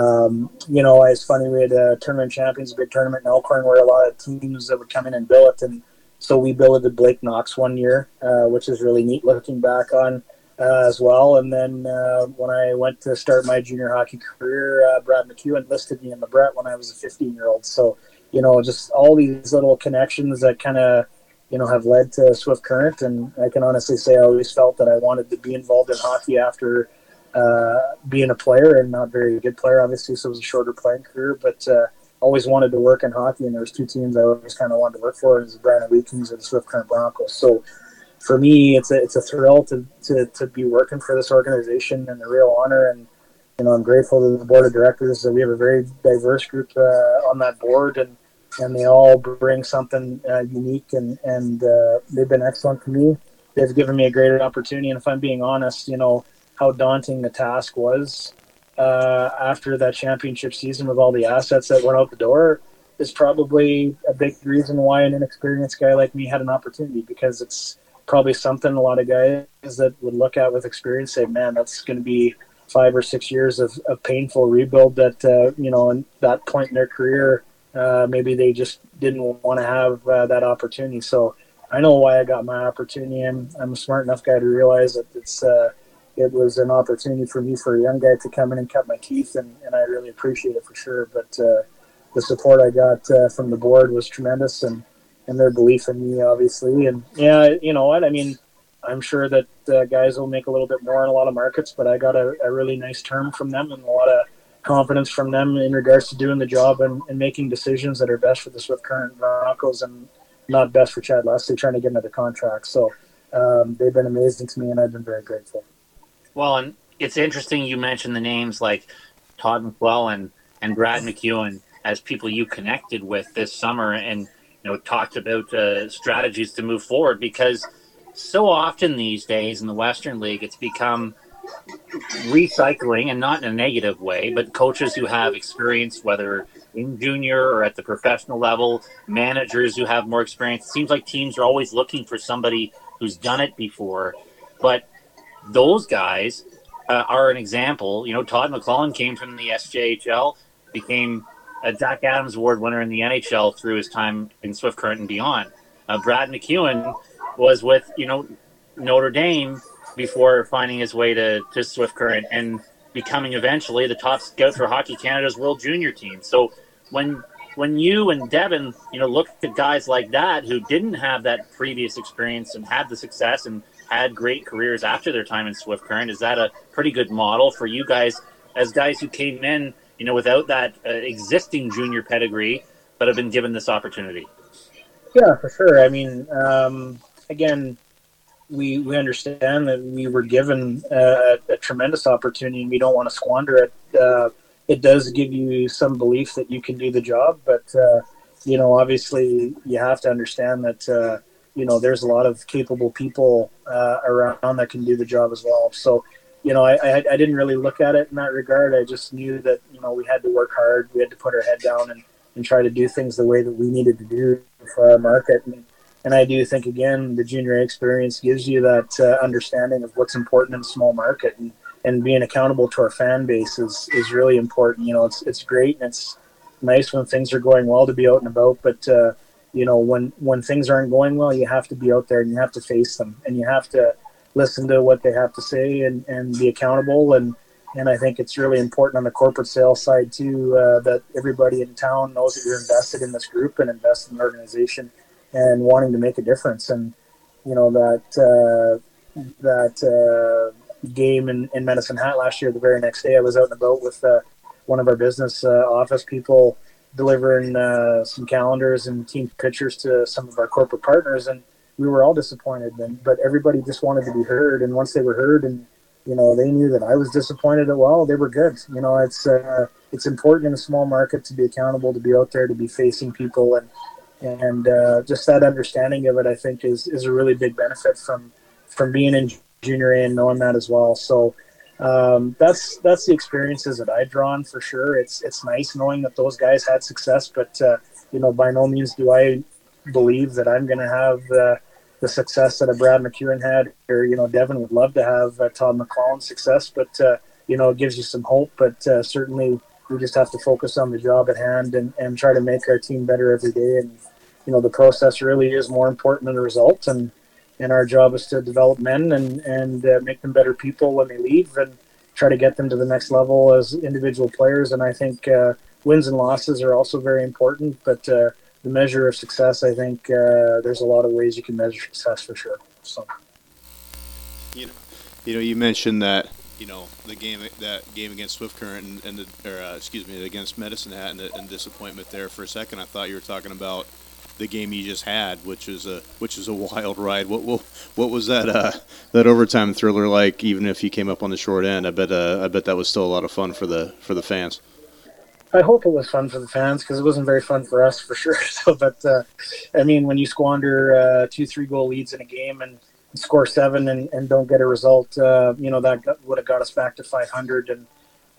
um, you know, it's funny, we had a tournament champions, a big tournament in Elkhorn where a lot of teams that would come in and billet, and so we billeted Blake Knox one year, uh, which is really neat looking back on uh, as well. And then uh, when I went to start my junior hockey career, uh, Brad McHugh enlisted me in the Brett when I was a fifteen-year-old. So, you know, just all these little connections that kind of, you know, have led to Swift Current. And I can honestly say I always felt that I wanted to be involved in hockey after uh, being a player, and not very good player, obviously, so it was a shorter playing career. But uh always wanted to work in hockey, and there was two teams I always kind of wanted to work for. It was the Brandon Weekings or the Swift Current Broncos. So for me, it's a it's a thrill to, to to be working for this organization, and a real honor. And, you know, I'm grateful to the board of directors. That we have a very diverse group uh, on that board, and, and they all bring something uh, unique, and, and uh, they've been excellent to me. They've given me a greater opportunity. And if I'm being honest, you know, how daunting the task was Uh, after that championship season with all the assets that went out the door is probably a big reason why an inexperienced guy like me had an opportunity, because it's probably something a lot of guys that would look at with experience say, man, that's going to be five or six years of, of painful rebuild that, uh, you know, at that point in their career, uh, maybe they just didn't want to have uh, that opportunity. So I know why I got my opportunity. I'm, I'm a smart enough guy to realize that it's uh, it was an opportunity for me, for a young guy, to come in and cut my teeth, and, and I really appreciate it for sure. But uh, the support I got uh, from the board was tremendous, and, and their belief in me, obviously. And, yeah, you know what, I mean, I'm sure that uh, guys will make a little bit more in a lot of markets, but I got a, a really nice term from them and a lot of confidence from them in regards to doing the job and, and making decisions that are best for the Swift Current Broncos and not best for Chad Leslie trying to get another contract. So um, they've been amazing to me, and I've been very grateful. Well, and it's interesting you mentioned the names like Todd McClellan and Brad McHugh as people you connected with this summer and, you know, talked about uh, strategies to move forward, because so often these days in the Western League, it's become recycling, and not in a negative way, but coaches who have experience, whether in junior or at the professional level, managers who have more experience. It seems like teams are always looking for somebody who's done it before, but those guys uh, are an example. You know, Todd McClellan came from the S J H L, became a Zach Adams Award winner in the N H L through his time in Swift Current and beyond. Uh, Brad McHugh was with, you know, Notre Dame before finding his way to, to Swift Current and becoming eventually the top scout for Hockey Canada's World Junior team. So when when you and Devin, you know, look at guys like that who didn't have that previous experience and had the success and had great careers after their time in Swift Current, is that a pretty good model for you guys as guys who came in, you know, without that uh, existing junior pedigree but have been given this opportunity? Yeah, for sure. I mean, um, again, we we understand that we were given uh, a tremendous opportunity, and we don't want to squander it. Uh, it does give you some belief that you can do the job, but, uh, you know, obviously you have to understand that, uh, you know, there's a lot of capable people uh, around that can do the job as well. So, you know, I, I, I didn't really look at it in that regard. I just knew that, you know, we had to work hard. We had to put our head down and, and try to do things the way that we needed to do for our market. And, And I do think, again, the junior experience gives you that uh, understanding of what's important in a small market, and, and being accountable to our fan base is, is really important. You know, it's it's great, and it's nice when things are going well to be out and about, but, uh, you know, when, when things aren't going well, you have to be out there and you have to face them, and you have to listen to what they have to say and, and be accountable. And, and I think it's really important on the corporate sales side, too, uh, that everybody in town knows that you're invested in this group and invested in the organization and wanting to make a difference. And, you know, that uh, that uh, game in, in Medicine Hat last year, the very next day I was out and about with uh, one of our business uh, office people delivering uh, some calendars and team pictures to some of our corporate partners, and we were all disappointed, and, but everybody just wanted to be heard, and once they were heard and, you know, they knew that I was disappointed at well, they were good. You know, it's uh, it's important in a small market to be accountable, to be out there, to be facing people, and And uh, just that understanding of it, I think, is, is a really big benefit from from being in junior A and knowing that as well. So um, that's that's the experiences that I've drawn for sure. It's it's nice knowing that those guys had success, but uh, you know, by no means do I believe that I'm going to have uh, the success that a Brad McEwen had, or, you know, Devin would love to have uh, Todd McClellan's success, but uh, you know, it gives you some hope. But uh, certainly, we just have to focus on the job at hand and, and try to make our team better every day. And, you know, the process really is more important than the result. And, and our job is to develop men and, and uh, make them better people when they leave and try to get them to the next level as individual players. And I think uh, wins and losses are also very important. But uh, the measure of success, I think uh, there's a lot of ways you can measure success for sure. So, you know, you know, you mentioned that, you know, the game that game against Swift Current and, and the, or uh, excuse me, against Medicine Hat and, the, and disappointment there for a second. I thought you were talking about the game you just had, which is a which is a wild ride. What what, what was that uh, that overtime thriller like? Even if you came up on the short end, I bet uh, I bet that was still a lot of fun for the for the fans. I hope it was fun for the fans, because it wasn't very fun for us for sure. So, but uh, I mean, when you squander uh, two three goal leads in a game and score seven and, and don't get a result, uh, you know, that would have got us back to five hundred and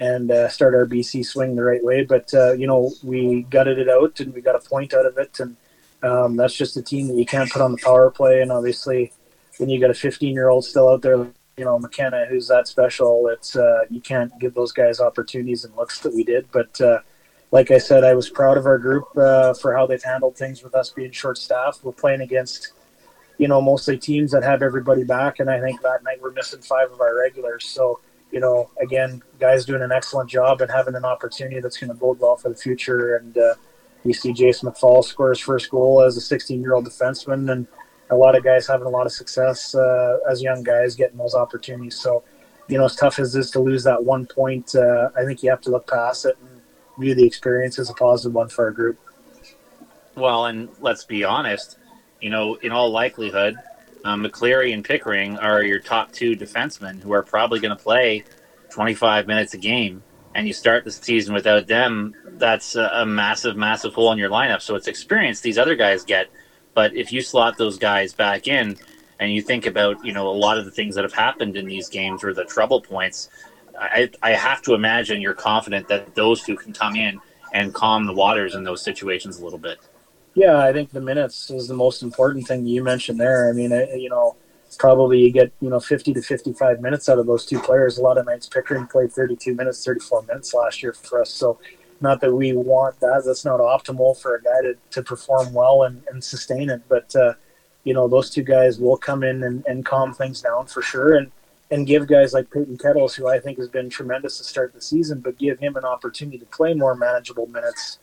and uh, start our B C swing the right way. But, uh, you know, we gutted it out and we got a point out of it. And um, that's just a team that you can't put on the power play. And obviously when you got a fifteen-year-old still out there, you know, McKenna, who's that special, it's uh, you can't give those guys opportunities and looks that we did. But uh, like I said, I was proud of our group uh, for how they've handled things with us being short-staffed. We're playing against you know, mostly teams that have everybody back. And I think that night we're missing five of our regulars. So, you know, again, guys doing an excellent job and having an opportunity that's going to bode well for the future. And uh, we see Jason McFall score his first goal as a sixteen-year-old defenseman, and a lot of guys having a lot of success uh, as young guys getting those opportunities. So, you know, as tough as it is to lose that one point, uh, I think you have to look past it and view the experience as a positive one for our group. Well, and let's be honest, you know, in all likelihood, um, McCleary and Pickering are your top two defensemen who are probably going to play twenty-five minutes a game. And you start the season without them, that's a, a massive, massive hole in your lineup. So it's experience these other guys get. But if you slot those guys back in and you think about, you know, a lot of the things that have happened in these games or the trouble points, I, I have to imagine you're confident that those two can come in and calm the waters in those situations a little bit. Yeah, I think the minutes is the most important thing you mentioned there. I mean, you know, probably you get, you know, fifty to fifty-five minutes out of those two players. A lot of nights Pickering played thirty-two minutes, thirty-four minutes last year for us. So not that we want that. That's not optimal for a guy to, to perform well and, and sustain it. But, uh, you know, those two guys will come in and, and calm things down for sure and, and give guys like Peyton Kettles, who I think has been tremendous to start the season, but give him an opportunity to play more manageable minutes,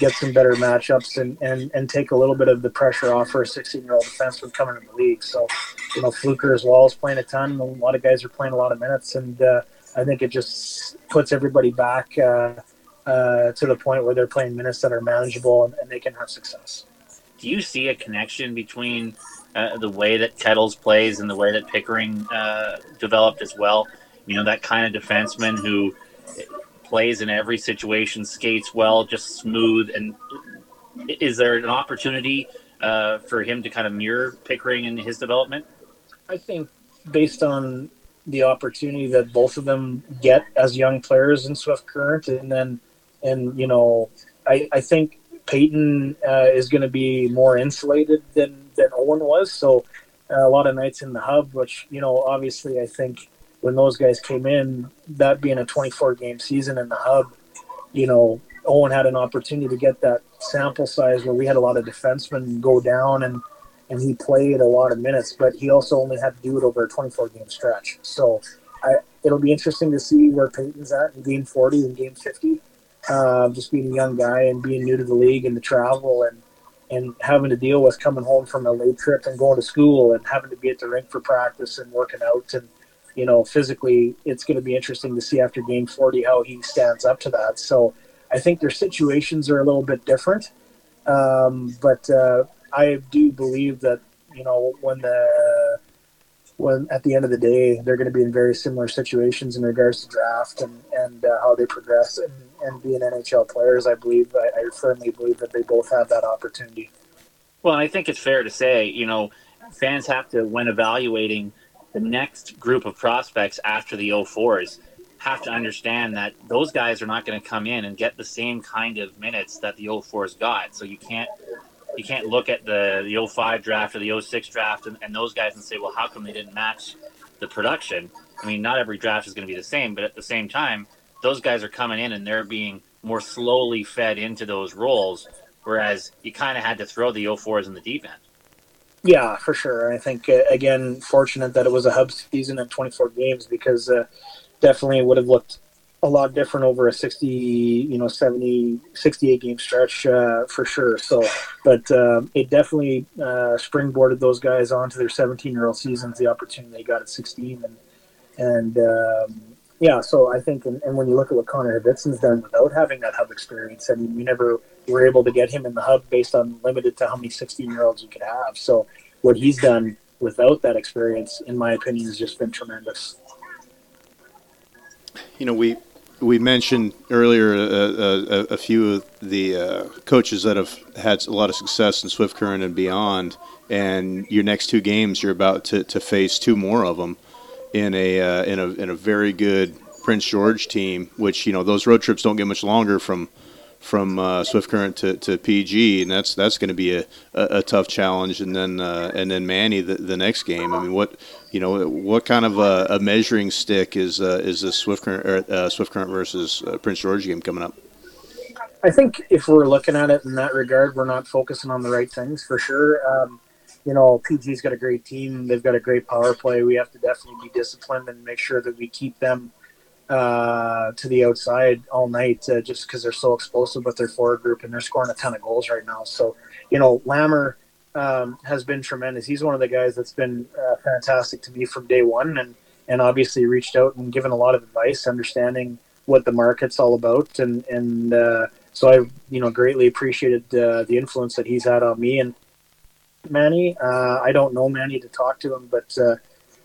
get some better matchups, and, and, and take a little bit of the pressure off for a sixteen-year-old defenseman coming into the league. So, you know, Fluker as well is playing a ton. A lot of guys are playing a lot of minutes, and uh, I think it just puts everybody back uh, uh, to the point where they're playing minutes that are manageable and, and they can have success. Do you see a connection between uh, the way that Kettles plays and the way that Pickering uh, developed as well? You know, that kind of defenseman who plays in every situation, skates well, just smooth. And is there an opportunity uh, for him to kind of mirror Pickering in his development? I think based on the opportunity that both of them get as young players in Swift Current, and then, and you know, I, I think Peyton uh, is going to be more insulated than, than Owen was. So uh, a lot of nights in the hub, which, you know, obviously I think when those guys came in, that being a twenty-four game season in the hub, you know, Owen had an opportunity to get that sample size where we had a lot of defensemen go down, and, and he played a lot of minutes, but he also only had to do it over a twenty-four game stretch. So I, it'll be interesting to see where Peyton's at in game forty and game fifty, uh, just being a young guy and being new to the league and the travel and, and having to deal with coming home from a late trip and going to school and having to be at the rink for practice and working out. And, you know, physically, it's going to be interesting to see after game forty how he stands up to that. So I think their situations are a little bit different. Um, but uh, I do believe that, you know, when the when at the end of the day, they're going to be in very similar situations in regards to draft and, and uh, how they progress and, and being N H L players. I believe, I, I firmly believe that they both have that opportunity. Well, I think it's fair to say, you know, fans have to, when evaluating the next group of prospects after the oh fours, have to understand that those guys are not going to come in and get the same kind of minutes that the oh fours got. So you can't you can't look at the, the oh five draft or the oh six draft and, and those guys and say, well, how come they didn't match the production? I mean, not every draft is going to be the same, but at the same time, those guys are coming in and they're being more slowly fed into those roles, whereas you kind of had to throw the oh fours in the deep end. Yeah, for sure. I think, again, fortunate that it was a hub season and twenty-four games because uh, definitely it would have looked a lot different over a sixty, you know, seventy, sixty-eight game stretch uh, for sure. So, but um, it definitely uh, springboarded those guys onto their seventeen-year-old seasons, the opportunity they got at sixteen. And, and um, yeah, so I think, and, and when you look at what Connor Hvitsen's done without having that hub experience, I mean, you never were able to get him in the hub based on limited to how many sixteen-year-olds you could have. So what he's done without that experience, in my opinion, has just been tremendous. You know, we we mentioned earlier a, a, a few of the uh, coaches that have had a lot of success in Swift Current and beyond, and your next two games you're about to, to face two more of them in a, uh, in, a, in a very good Prince George team, which, you know, those road trips don't get much longer from from uh, Swift Current to, to P G, and that's that's going to be a, a, a tough challenge. And then uh, and then Manny the, the next game. I mean, what you know, what kind of a, a measuring stick is uh, is this Swift Current or, uh, Swift Current versus uh, Prince George game coming up? I think if we're looking at it in that regard, we're not focusing on the right things for sure. Um, you know, P G's got a great team. They've got a great power play. We have to definitely be disciplined and make sure that we keep them uh, to the outside all night uh, just because they're so explosive with their forward group, and they're scoring a ton of goals right now. So, you know, Lammer um, has been tremendous. He's one of the guys that's been uh, fantastic to me from day one, and, and obviously reached out and given a lot of advice, understanding what the market's all about. And, and uh, so I've, you know, greatly appreciated uh, the influence that he's had on me. And Manny, uh, I don't know Manny to talk to him, but uh,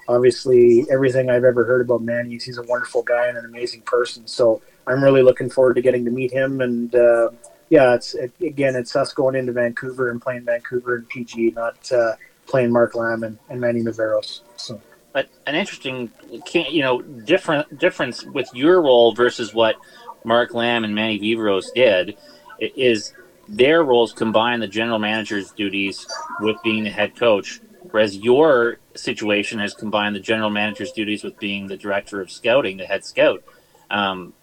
obviously everything I've ever heard about Manny, he's a wonderful guy and an amazing person. So I'm really looking forward to getting to meet him. And uh, yeah, it's it, again, it's us going into Vancouver and playing Vancouver and P G, not uh, playing Mark Lamb and, and Manny Viveiros. So, but an interesting, you know, different difference with your role versus what Mark Lamb and Manny Viveiros did is their roles combine the general manager's duties with being the head coach, whereas your situation has combined the general manager's duties with being the director of scouting, the head scout. Um,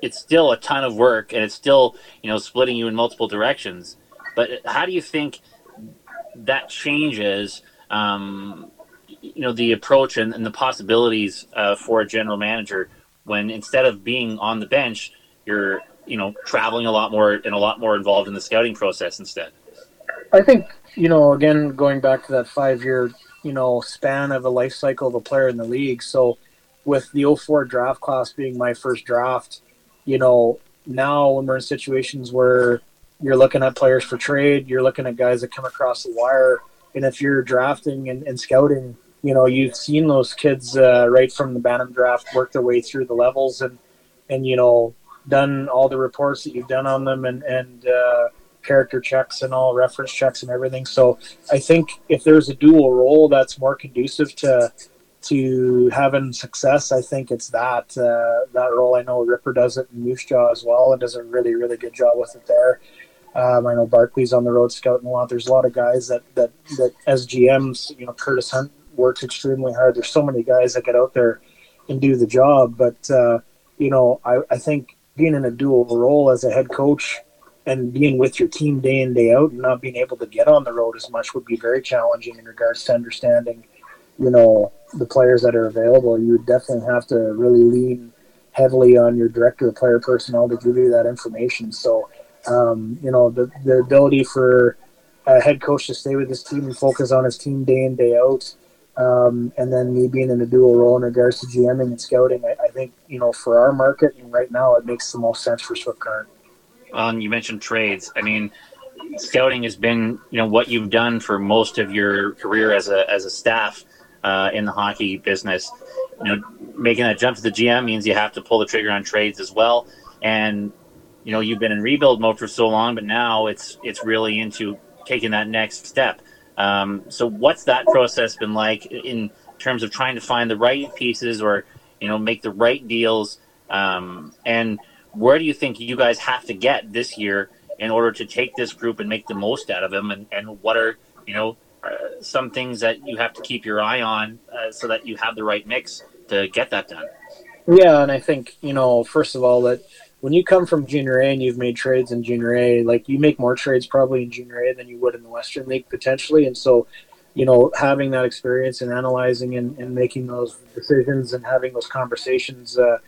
it's still a ton of work, and it's still, you know, splitting you in multiple directions. But how do you think that changes, um, you know, the approach and, and the possibilities uh, for a general manager when instead of being on the bench, you're you know, traveling a lot more and a lot more involved in the scouting process instead? I think, you know, again, going back to that five-year, you know, span of a life cycle of a player in the league. So with the oh four draft class being my first draft, you know, now when we're in situations where you're looking at players for trade, you're looking at guys that come across the wire, and if you're drafting and, and scouting, you know, you've seen those kids uh, right from the Bantam draft work their way through the levels and, and you know, done all the reports that you've done on them and, and uh, character checks and all reference checks and everything. So I think if there's a dual role that's more conducive to to having success, I think it's that. Uh, that role, I know Ripper does it in Moose Jaw as well and does a really, really good job with it there. Um, I know Barkley's on the road scouting a lot. There's a lot of guys that, that, that as G Ms, you know, Curtis Hunt works extremely hard. There's so many guys that get out there and do the job. But, uh, you know, I, I think being in a dual role as a head coach and being with your team day in, day out, and not being able to get on the road as much would be very challenging in regards to understanding, you know, the players that are available. You would definitely have to really lean heavily on your director of player personnel to give you that information. So, um, you know, the, the ability for a head coach to stay with his team and focus on his team day in, day out, Um, and then me being in a dual role in regards to GMing and scouting, I, I think, you know, for our market and right now, it makes the most sense for Swift Current. Um, you mentioned trades. I mean, scouting has been, you know, what you've done for most of your career as a as a staff uh, in the hockey business. You know, making that jump to the G M means you have to pull the trigger on trades as well. And, you know, you've been in rebuild mode for so long, but now it's it's really into taking that next step. Um, so what's that process been like in terms of trying to find the right pieces or, you know, make the right deals? Um, and where do you think you guys have to get this year in order to take this group and make the most out of them? And, and what are, you know, uh, some things that you have to keep your eye on uh, so that you have the right mix to get that done? Yeah. And I think, you know, first of all, that when you come from Junior A and you've made trades in Junior A, like you make more trades probably in Junior A than you would in the Western League potentially. And so, you know, having that experience and analyzing and, and making those decisions and having those conversations, uh,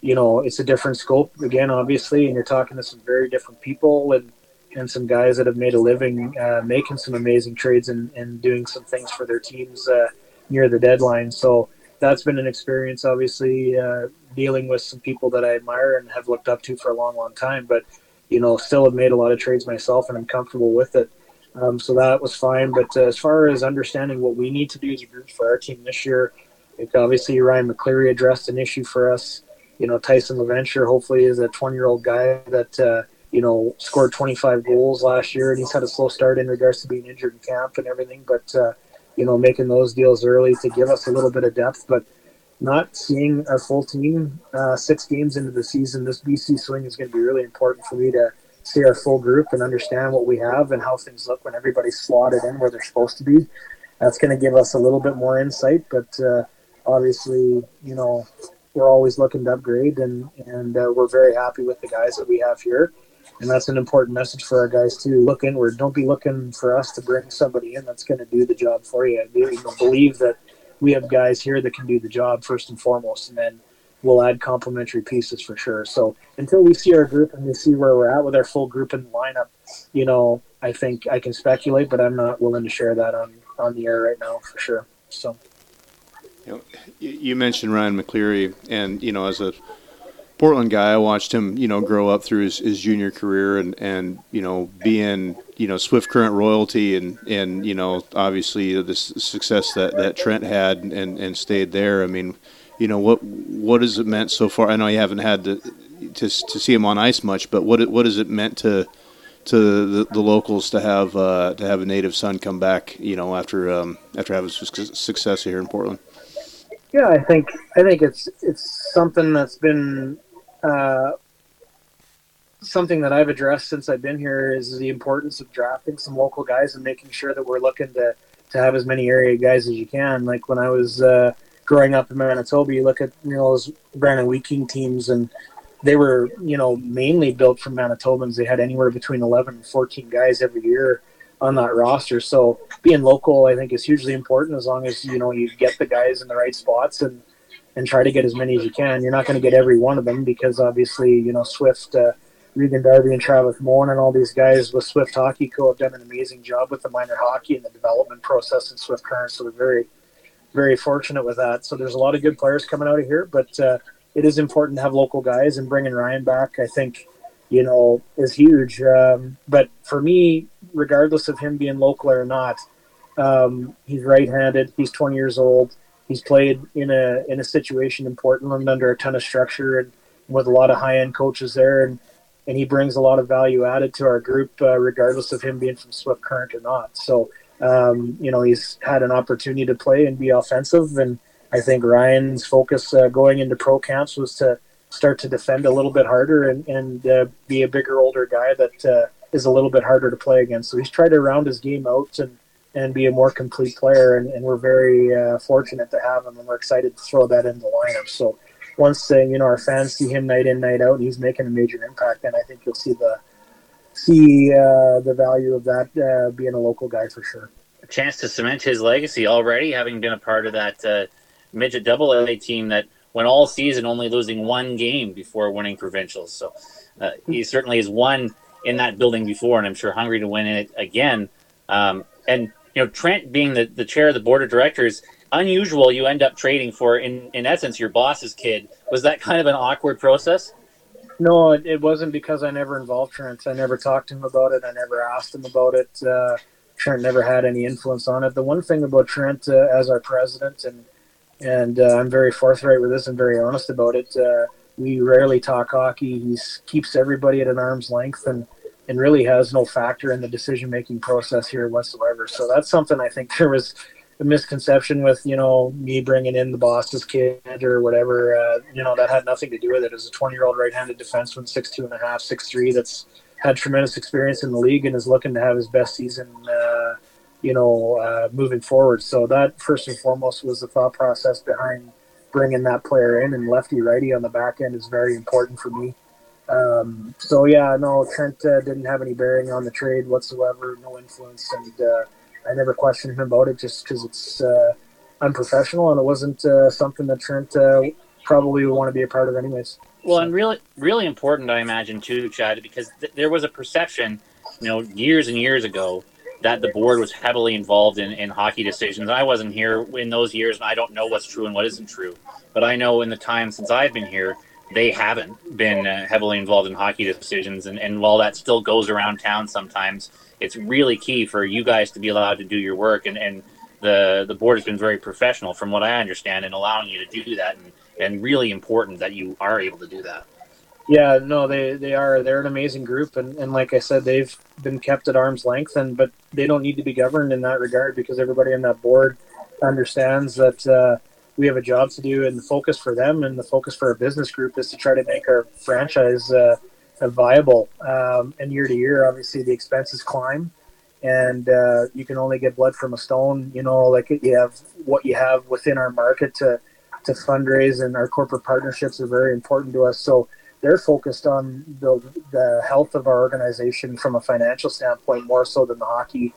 you know, it's a different scope again, obviously, and you're talking to some very different people and, and some guys that have made a living uh, making some amazing trades and, and doing some things for their teams uh, near the deadline. So that's been an experience, obviously, uh, dealing with some people that I admire and have looked up to for a long, long time, but, you know, still have made a lot of trades myself and I'm comfortable with it. Um, so that was fine. But uh, as far as understanding what we need to do as a group for our team this year, it, obviously Ryan McCleary addressed an issue for us. You know, Tyson LaVenture hopefully is a twenty-year-old guy that, uh, you know, scored twenty-five goals last year, and he's had a slow start in regards to being injured in camp and everything. But, uh, you know, making those deals early to give us a little bit of depth, but not seeing our full team uh, six games into the season, this B C swing is going to be really important for me to see our full group and understand what we have and how things look when everybody's slotted in where they're supposed to be. That's going to give us a little bit more insight, but uh, obviously, you know, we're always looking to upgrade, and, and uh, we're very happy with the guys that we have here. And that's an important message for our guys too. Look inward. Don't be looking for us to bring somebody in that's going to do the job for you. Believe that we have guys here that can do the job first and foremost, and then we'll add complementary pieces for sure. So until we see our group and we see where we're at with our full group and lineup, you know, I think I can speculate, but I'm not willing to share that on, on the air right now for sure. So, you know, you mentioned Ryan McCleary, and, you know, as a Portland guy, I watched him, you know, grow up through his, his junior career and, and, you know, being, you know, Swift Current royalty and, and, you know, obviously the success that, that Trent had and, and stayed there. I mean, you know, what, what has it meant so far? I know you haven't had to, to, to see him on ice much, but what, what has it meant to, to the, the locals to have, uh, to have a native son come back, you know, after, um, after having success here in Portland? Yeah, I think, I think it's, it's something that's been, Uh, something that I've addressed since I've been here is the importance of drafting some local guys and making sure that we're looking to, to have as many area guys as you can. Like when I was uh, growing up in Manitoba, you look at, you know, those Brandon Weeking teams, and they were, you know, mainly built from Manitobans. They had anywhere between eleven and fourteen guys every year on that roster. So being local, I think, is hugely important as long as, you know, you get the guys in the right spots and and try to get as many as you can. You're not going to get every one of them because obviously, you know, Swift, uh, Regan Darby and Travis Moen and all these guys with Swift Hockey Co. have done an amazing job with the minor hockey and the development process in Swift Current. So we're very, very fortunate with that. So there's a lot of good players coming out of here, but uh, it is important to have local guys, and bringing Ryan back, I think, you know, is huge. Um, but for me, regardless of him being local or not, um, he's right-handed, he's twenty years old. He's played in a in a situation in Portland under a ton of structure and with a lot of high-end coaches there, and, and he brings a lot of value added to our group, uh, regardless of him being from Swift Current or not. So, um, you know, he's had an opportunity to play and be offensive, and I think Ryan's focus uh, going into pro camps was to start to defend a little bit harder and, and uh, be a bigger, older guy that uh, is a little bit harder to play against. So he's tried to round his game out and and be a more complete player, and, and we're very uh, fortunate to have him, and we're excited to throw that in the lineup. So once, uh, you know, our fans see him night in, night out, and he's making a major impact, then I think you'll see the see uh, the value of that uh, being a local guy for sure. A chance to cement his legacy already, having been a part of that uh, midget double A team that went all season only losing one game before winning provincials. So uh, he certainly has won in that building before, and I'm sure hungry to win it again. Um, and You know, Trent being the, the chair of the board of directors, unusual you end up trading for, in, in essence, your boss's kid. Was that kind of an awkward process? No, it, it wasn't, because I never involved Trent. I never talked to him about it. I never asked him about it. Uh, Trent never had any influence on it. The one thing about Trent uh, as our president, and and uh, I'm very forthright with this and very honest about it, uh, we rarely talk hockey. He keeps everybody at an arm's length, and and really has no factor in the decision-making process here whatsoever. So that's something I think there was a misconception with, you know, me bringing in the boss's kid or whatever. Uh, you know, that had nothing to do with it. As a twenty-year-old right-handed defenseman, six two and a half, six three, that's had tremendous experience in the league and is looking to have his best season, uh, you know, uh, moving forward. So that, first and foremost, was the thought process behind bringing that player in, and lefty-righty on the back end is very important for me. Um, so yeah, no, Trent uh, didn't have any bearing on the trade whatsoever, no influence, and uh, I never questioned him about it just because it's uh, unprofessional, and it wasn't uh, something that Trent uh, probably would want to be a part of anyways. Well, so. And really, really important, I imagine, too, Chad, because th- there was a perception, you know, years and years ago that the board was heavily involved in, in hockey decisions. I wasn't here in those years, and I don't know what's true and what isn't true, but I know in the time since I've been here, they haven't been uh, heavily involved in hockey decisions. And, and while that still goes around town sometimes, it's really key for you guys to be allowed to do your work. And, and the the board has been very professional, from what I understand, in allowing you to do that, and, and really important that you are able to do that. Yeah, no, they, they are. They're an amazing group. And, and like I said, they've been kept at arm's length, and but they don't need to be governed in that regard, because everybody on that board understands that uh, we have a job to do, and the focus for them and the focus for our business group is to try to make our franchise uh, viable. Um, and year to year, obviously the expenses climb, and uh, you can only get blood from a stone, you know, like you have what you have within our market to, to fundraise, and our corporate partnerships are very important to us. So they're focused on the the health of our organization from a financial standpoint more so than the hockey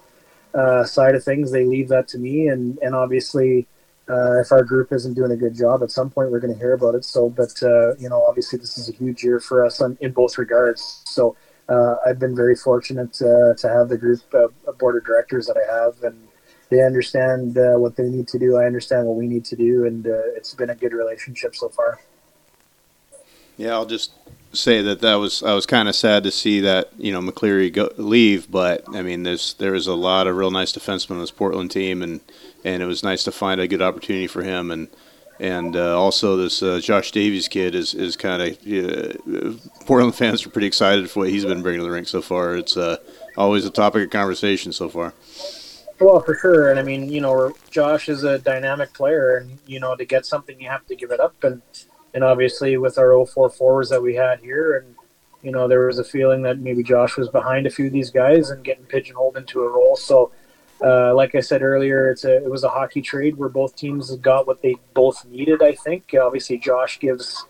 uh, side of things. They leave that to me, and and obviously uh, if our group isn't doing a good job, at some point we're going to hear about it. So, but uh, you know, obviously this is a huge year for us on, in both regards. So uh, I've been very fortunate uh, to have the group uh, board of directors that I have, and they understand uh, what they need to do. I understand what we need to do, and uh, it's been a good relationship so far. Yeah, I'll just say that that was I was kind of sad to see that, you know, McCleary go, leave, but I mean, there's there was a lot of real nice defensemen on this Portland team, and, and it was nice to find a good opportunity for him, and and uh, also this uh, Josh Davies kid is is kind of uh, Portland fans are pretty excited for what he's been bringing to the rink so far. It's uh, always a topic of conversation so far. Well, for sure, and I mean, you know, Josh is a dynamic player, and you know, to get something you have to give it up, and. And obviously with our oh four forwards that we had here, and, you know, there was a feeling that maybe Josh was behind a few of these guys and getting pigeonholed into a role. So, uh, like I said earlier, it's a, it was a hockey trade where both teams got what they both needed, I think. Obviously, Josh gives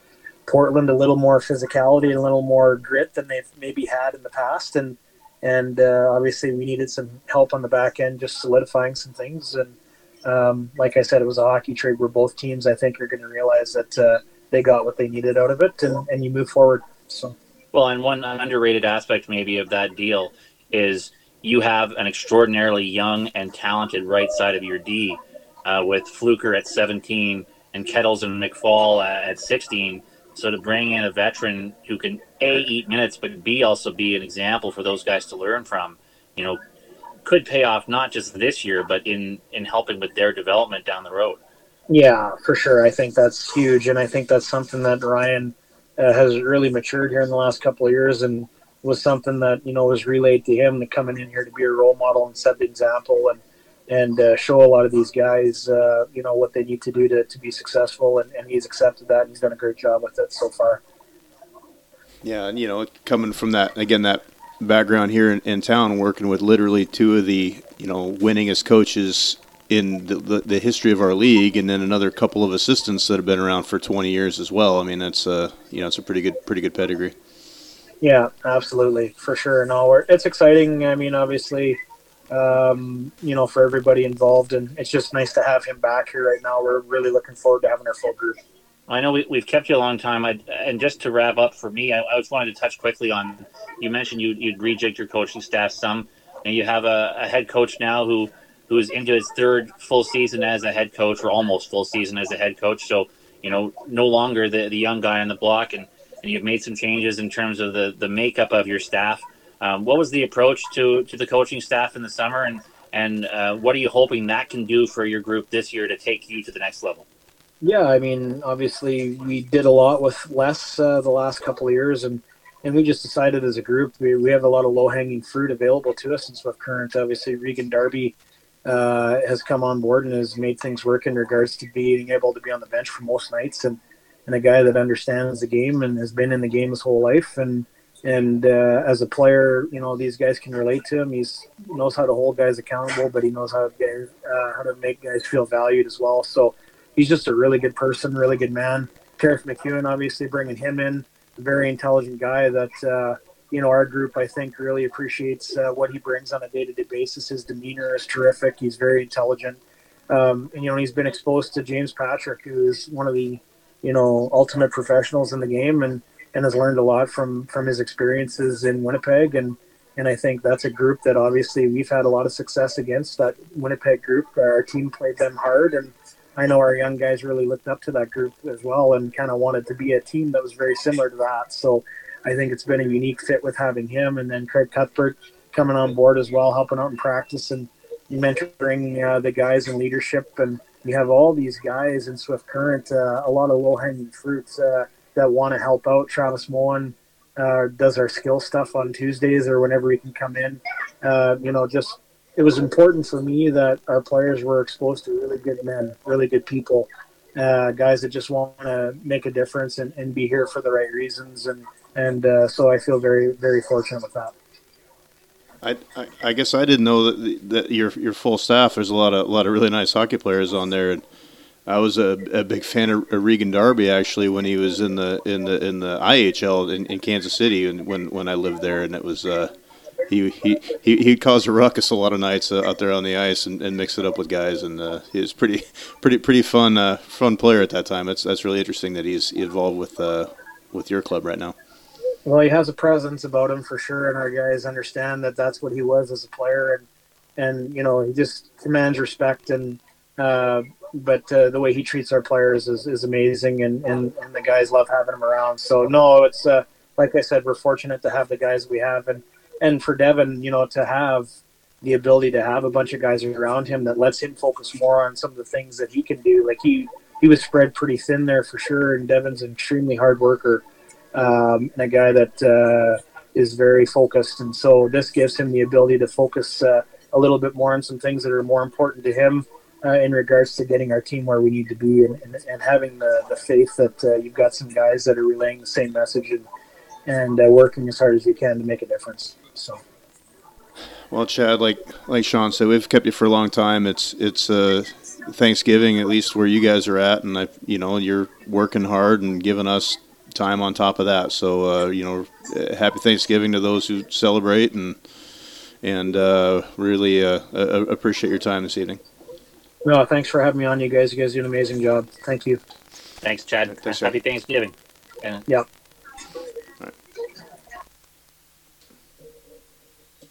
Portland a little more physicality and a little more grit than they've maybe had in the past. And, and uh, obviously we needed some help on the back end, just solidifying some things. And um, like I said, it was a hockey trade where both teams, I think, are going to realize that uh, – they got what they needed out of it, and, and you move forward. So, well, and one underrated aspect maybe of that deal is you have an extraordinarily young and talented right side of your D uh, with Fluker at seventeen and Kettles and McFall at sixteen. So to bring in a veteran who can, A, eat minutes, but B, also be an example for those guys to learn from, you know, could pay off not just this year, but in, in helping with their development down the road. Yeah, for sure. I think that's huge, and I think that's something that Ryan uh, has really matured here in the last couple of years, and was something that, you know, was relayed to him, that coming in here to be a role model and set the example, and and uh, show a lot of these guys, uh, you know, what they need to do to, to be successful, and, and he's accepted that, and he's done a great job with it so far. Yeah, and, you know, coming from that, again, that background here in, in town, working with literally two of the, you know, winningest coaches in the, the, the history of our league, and then another couple of assistants that have been around for twenty years as well. I mean, that's a, you know, it's a pretty good, pretty good pedigree. Yeah, absolutely, for sure. And all we're, it's exciting. I mean, obviously, um, you know, for everybody involved, and it's just nice to have him back here right now. We're really looking forward to having our full group. I know we, we've kept you a long time. I, and just to wrap up for me, I, I just wanted to touch quickly on, you mentioned you, you'd rejigged your coaching staff some, and you have a, a head coach now who, who's into his third full season as a head coach, or almost full season as a head coach. So, you know, no longer the, the young guy on the block, and, and you've made some changes in terms of the, the makeup of your staff. Um, what was the approach to, to the coaching staff in the summer, and, and uh, what are you hoping that can do for your group this year to take you to the next level? Yeah, I mean, obviously we did a lot with less uh, the last couple of years, and And we just decided as a group, we, we have a lot of low-hanging fruit available to us in Swift Current. Obviously, Regan Darby uh has come on board and has made things work in regards to being able to be on the bench for most nights, and and a guy that understands the game and has been in the game his whole life, and and uh as a player, you know, these guys can relate to him. He's knows how to hold guys accountable, but he knows how to get, uh, how to make guys feel valued as well. So he's just a really good person, really good man. Sheriff McEwen, obviously bringing him in, a very intelligent guy that uh you know, our group, I think, really appreciates uh, what he brings on a day-to-day basis. His demeanor is terrific. He's very intelligent. Um, and, you know, he's been exposed to James Patrick, who is one of the, you know, ultimate professionals in the game, and, and has learned a lot from, from his experiences in Winnipeg. And, and I think that's a group that obviously we've had a lot of success against, that Winnipeg group. Our team played them hard, and I know our young guys really looked up to that group as well, and kind of wanted to be a team that was very similar to that. So I think it's been a unique fit with having him, and then Craig Cuthbert coming on board as well, helping out in practice and mentoring uh, the guys in leadership. And you have all these guys in Swift Current, uh, a lot of low-hanging fruits uh, that want to help out. Travis Mullen uh, does our skill stuff on Tuesdays or whenever he can come in. Uh, you know, just it was important for me that our players were exposed to really good men, really good people, uh, guys that just want to make a difference and, and be here for the right reasons. And And uh, so I feel very, very fortunate with that. I, I, I guess I didn't know that, that your your full staff. There's a lot of a lot of really nice hockey players on there, and I was a, a big fan of, of Regan Darby actually when he was in the in the in the I H L in, in Kansas City, and when, when I lived there, and it was uh, he he he he'd cause a ruckus a lot of nights uh, out there on the ice and, and mix it up with guys, and uh, he was pretty pretty pretty fun uh, fun player at that time. That's that's really interesting that he's involved with uh, with your club right now. Well, he has a presence about him for sure, and our guys understand that that's what he was as a player, and and you know he just commands respect and. Uh, But uh, the way he treats our players is, is amazing, and, and, and the guys love having him around. So, no, it's uh, like I said, we're fortunate to have the guys we have. And, and for Devin, you know, to have the ability to have a bunch of guys around him that lets him focus more on some of the things that he can do. Like, he, he was spread pretty thin there for sure, and Devin's an extremely hard worker um, and a guy that uh, is very focused. And so this gives him the ability to focus uh, a little bit more on some things that are more important to him. Uh, in regards to getting our team where we need to be, and, and, and having the, the faith that uh, you've got some guys that are relaying the same message and, and uh, working as hard as you can to make a difference. So, well, Chad, like like Sean said, we've kept you for a long time. It's it's uh, Thanksgiving, at least where you guys are at, and I, you know, you're working hard and giving us time on top of that. So, uh, you know, happy Thanksgiving to those who celebrate, and and uh, really uh, uh, appreciate your time this evening. No, thanks for having me on, you guys. You guys do an amazing job. Thank you. Thanks, Chad. Thanks, Happy Thanksgiving. Yeah. Yep. All right.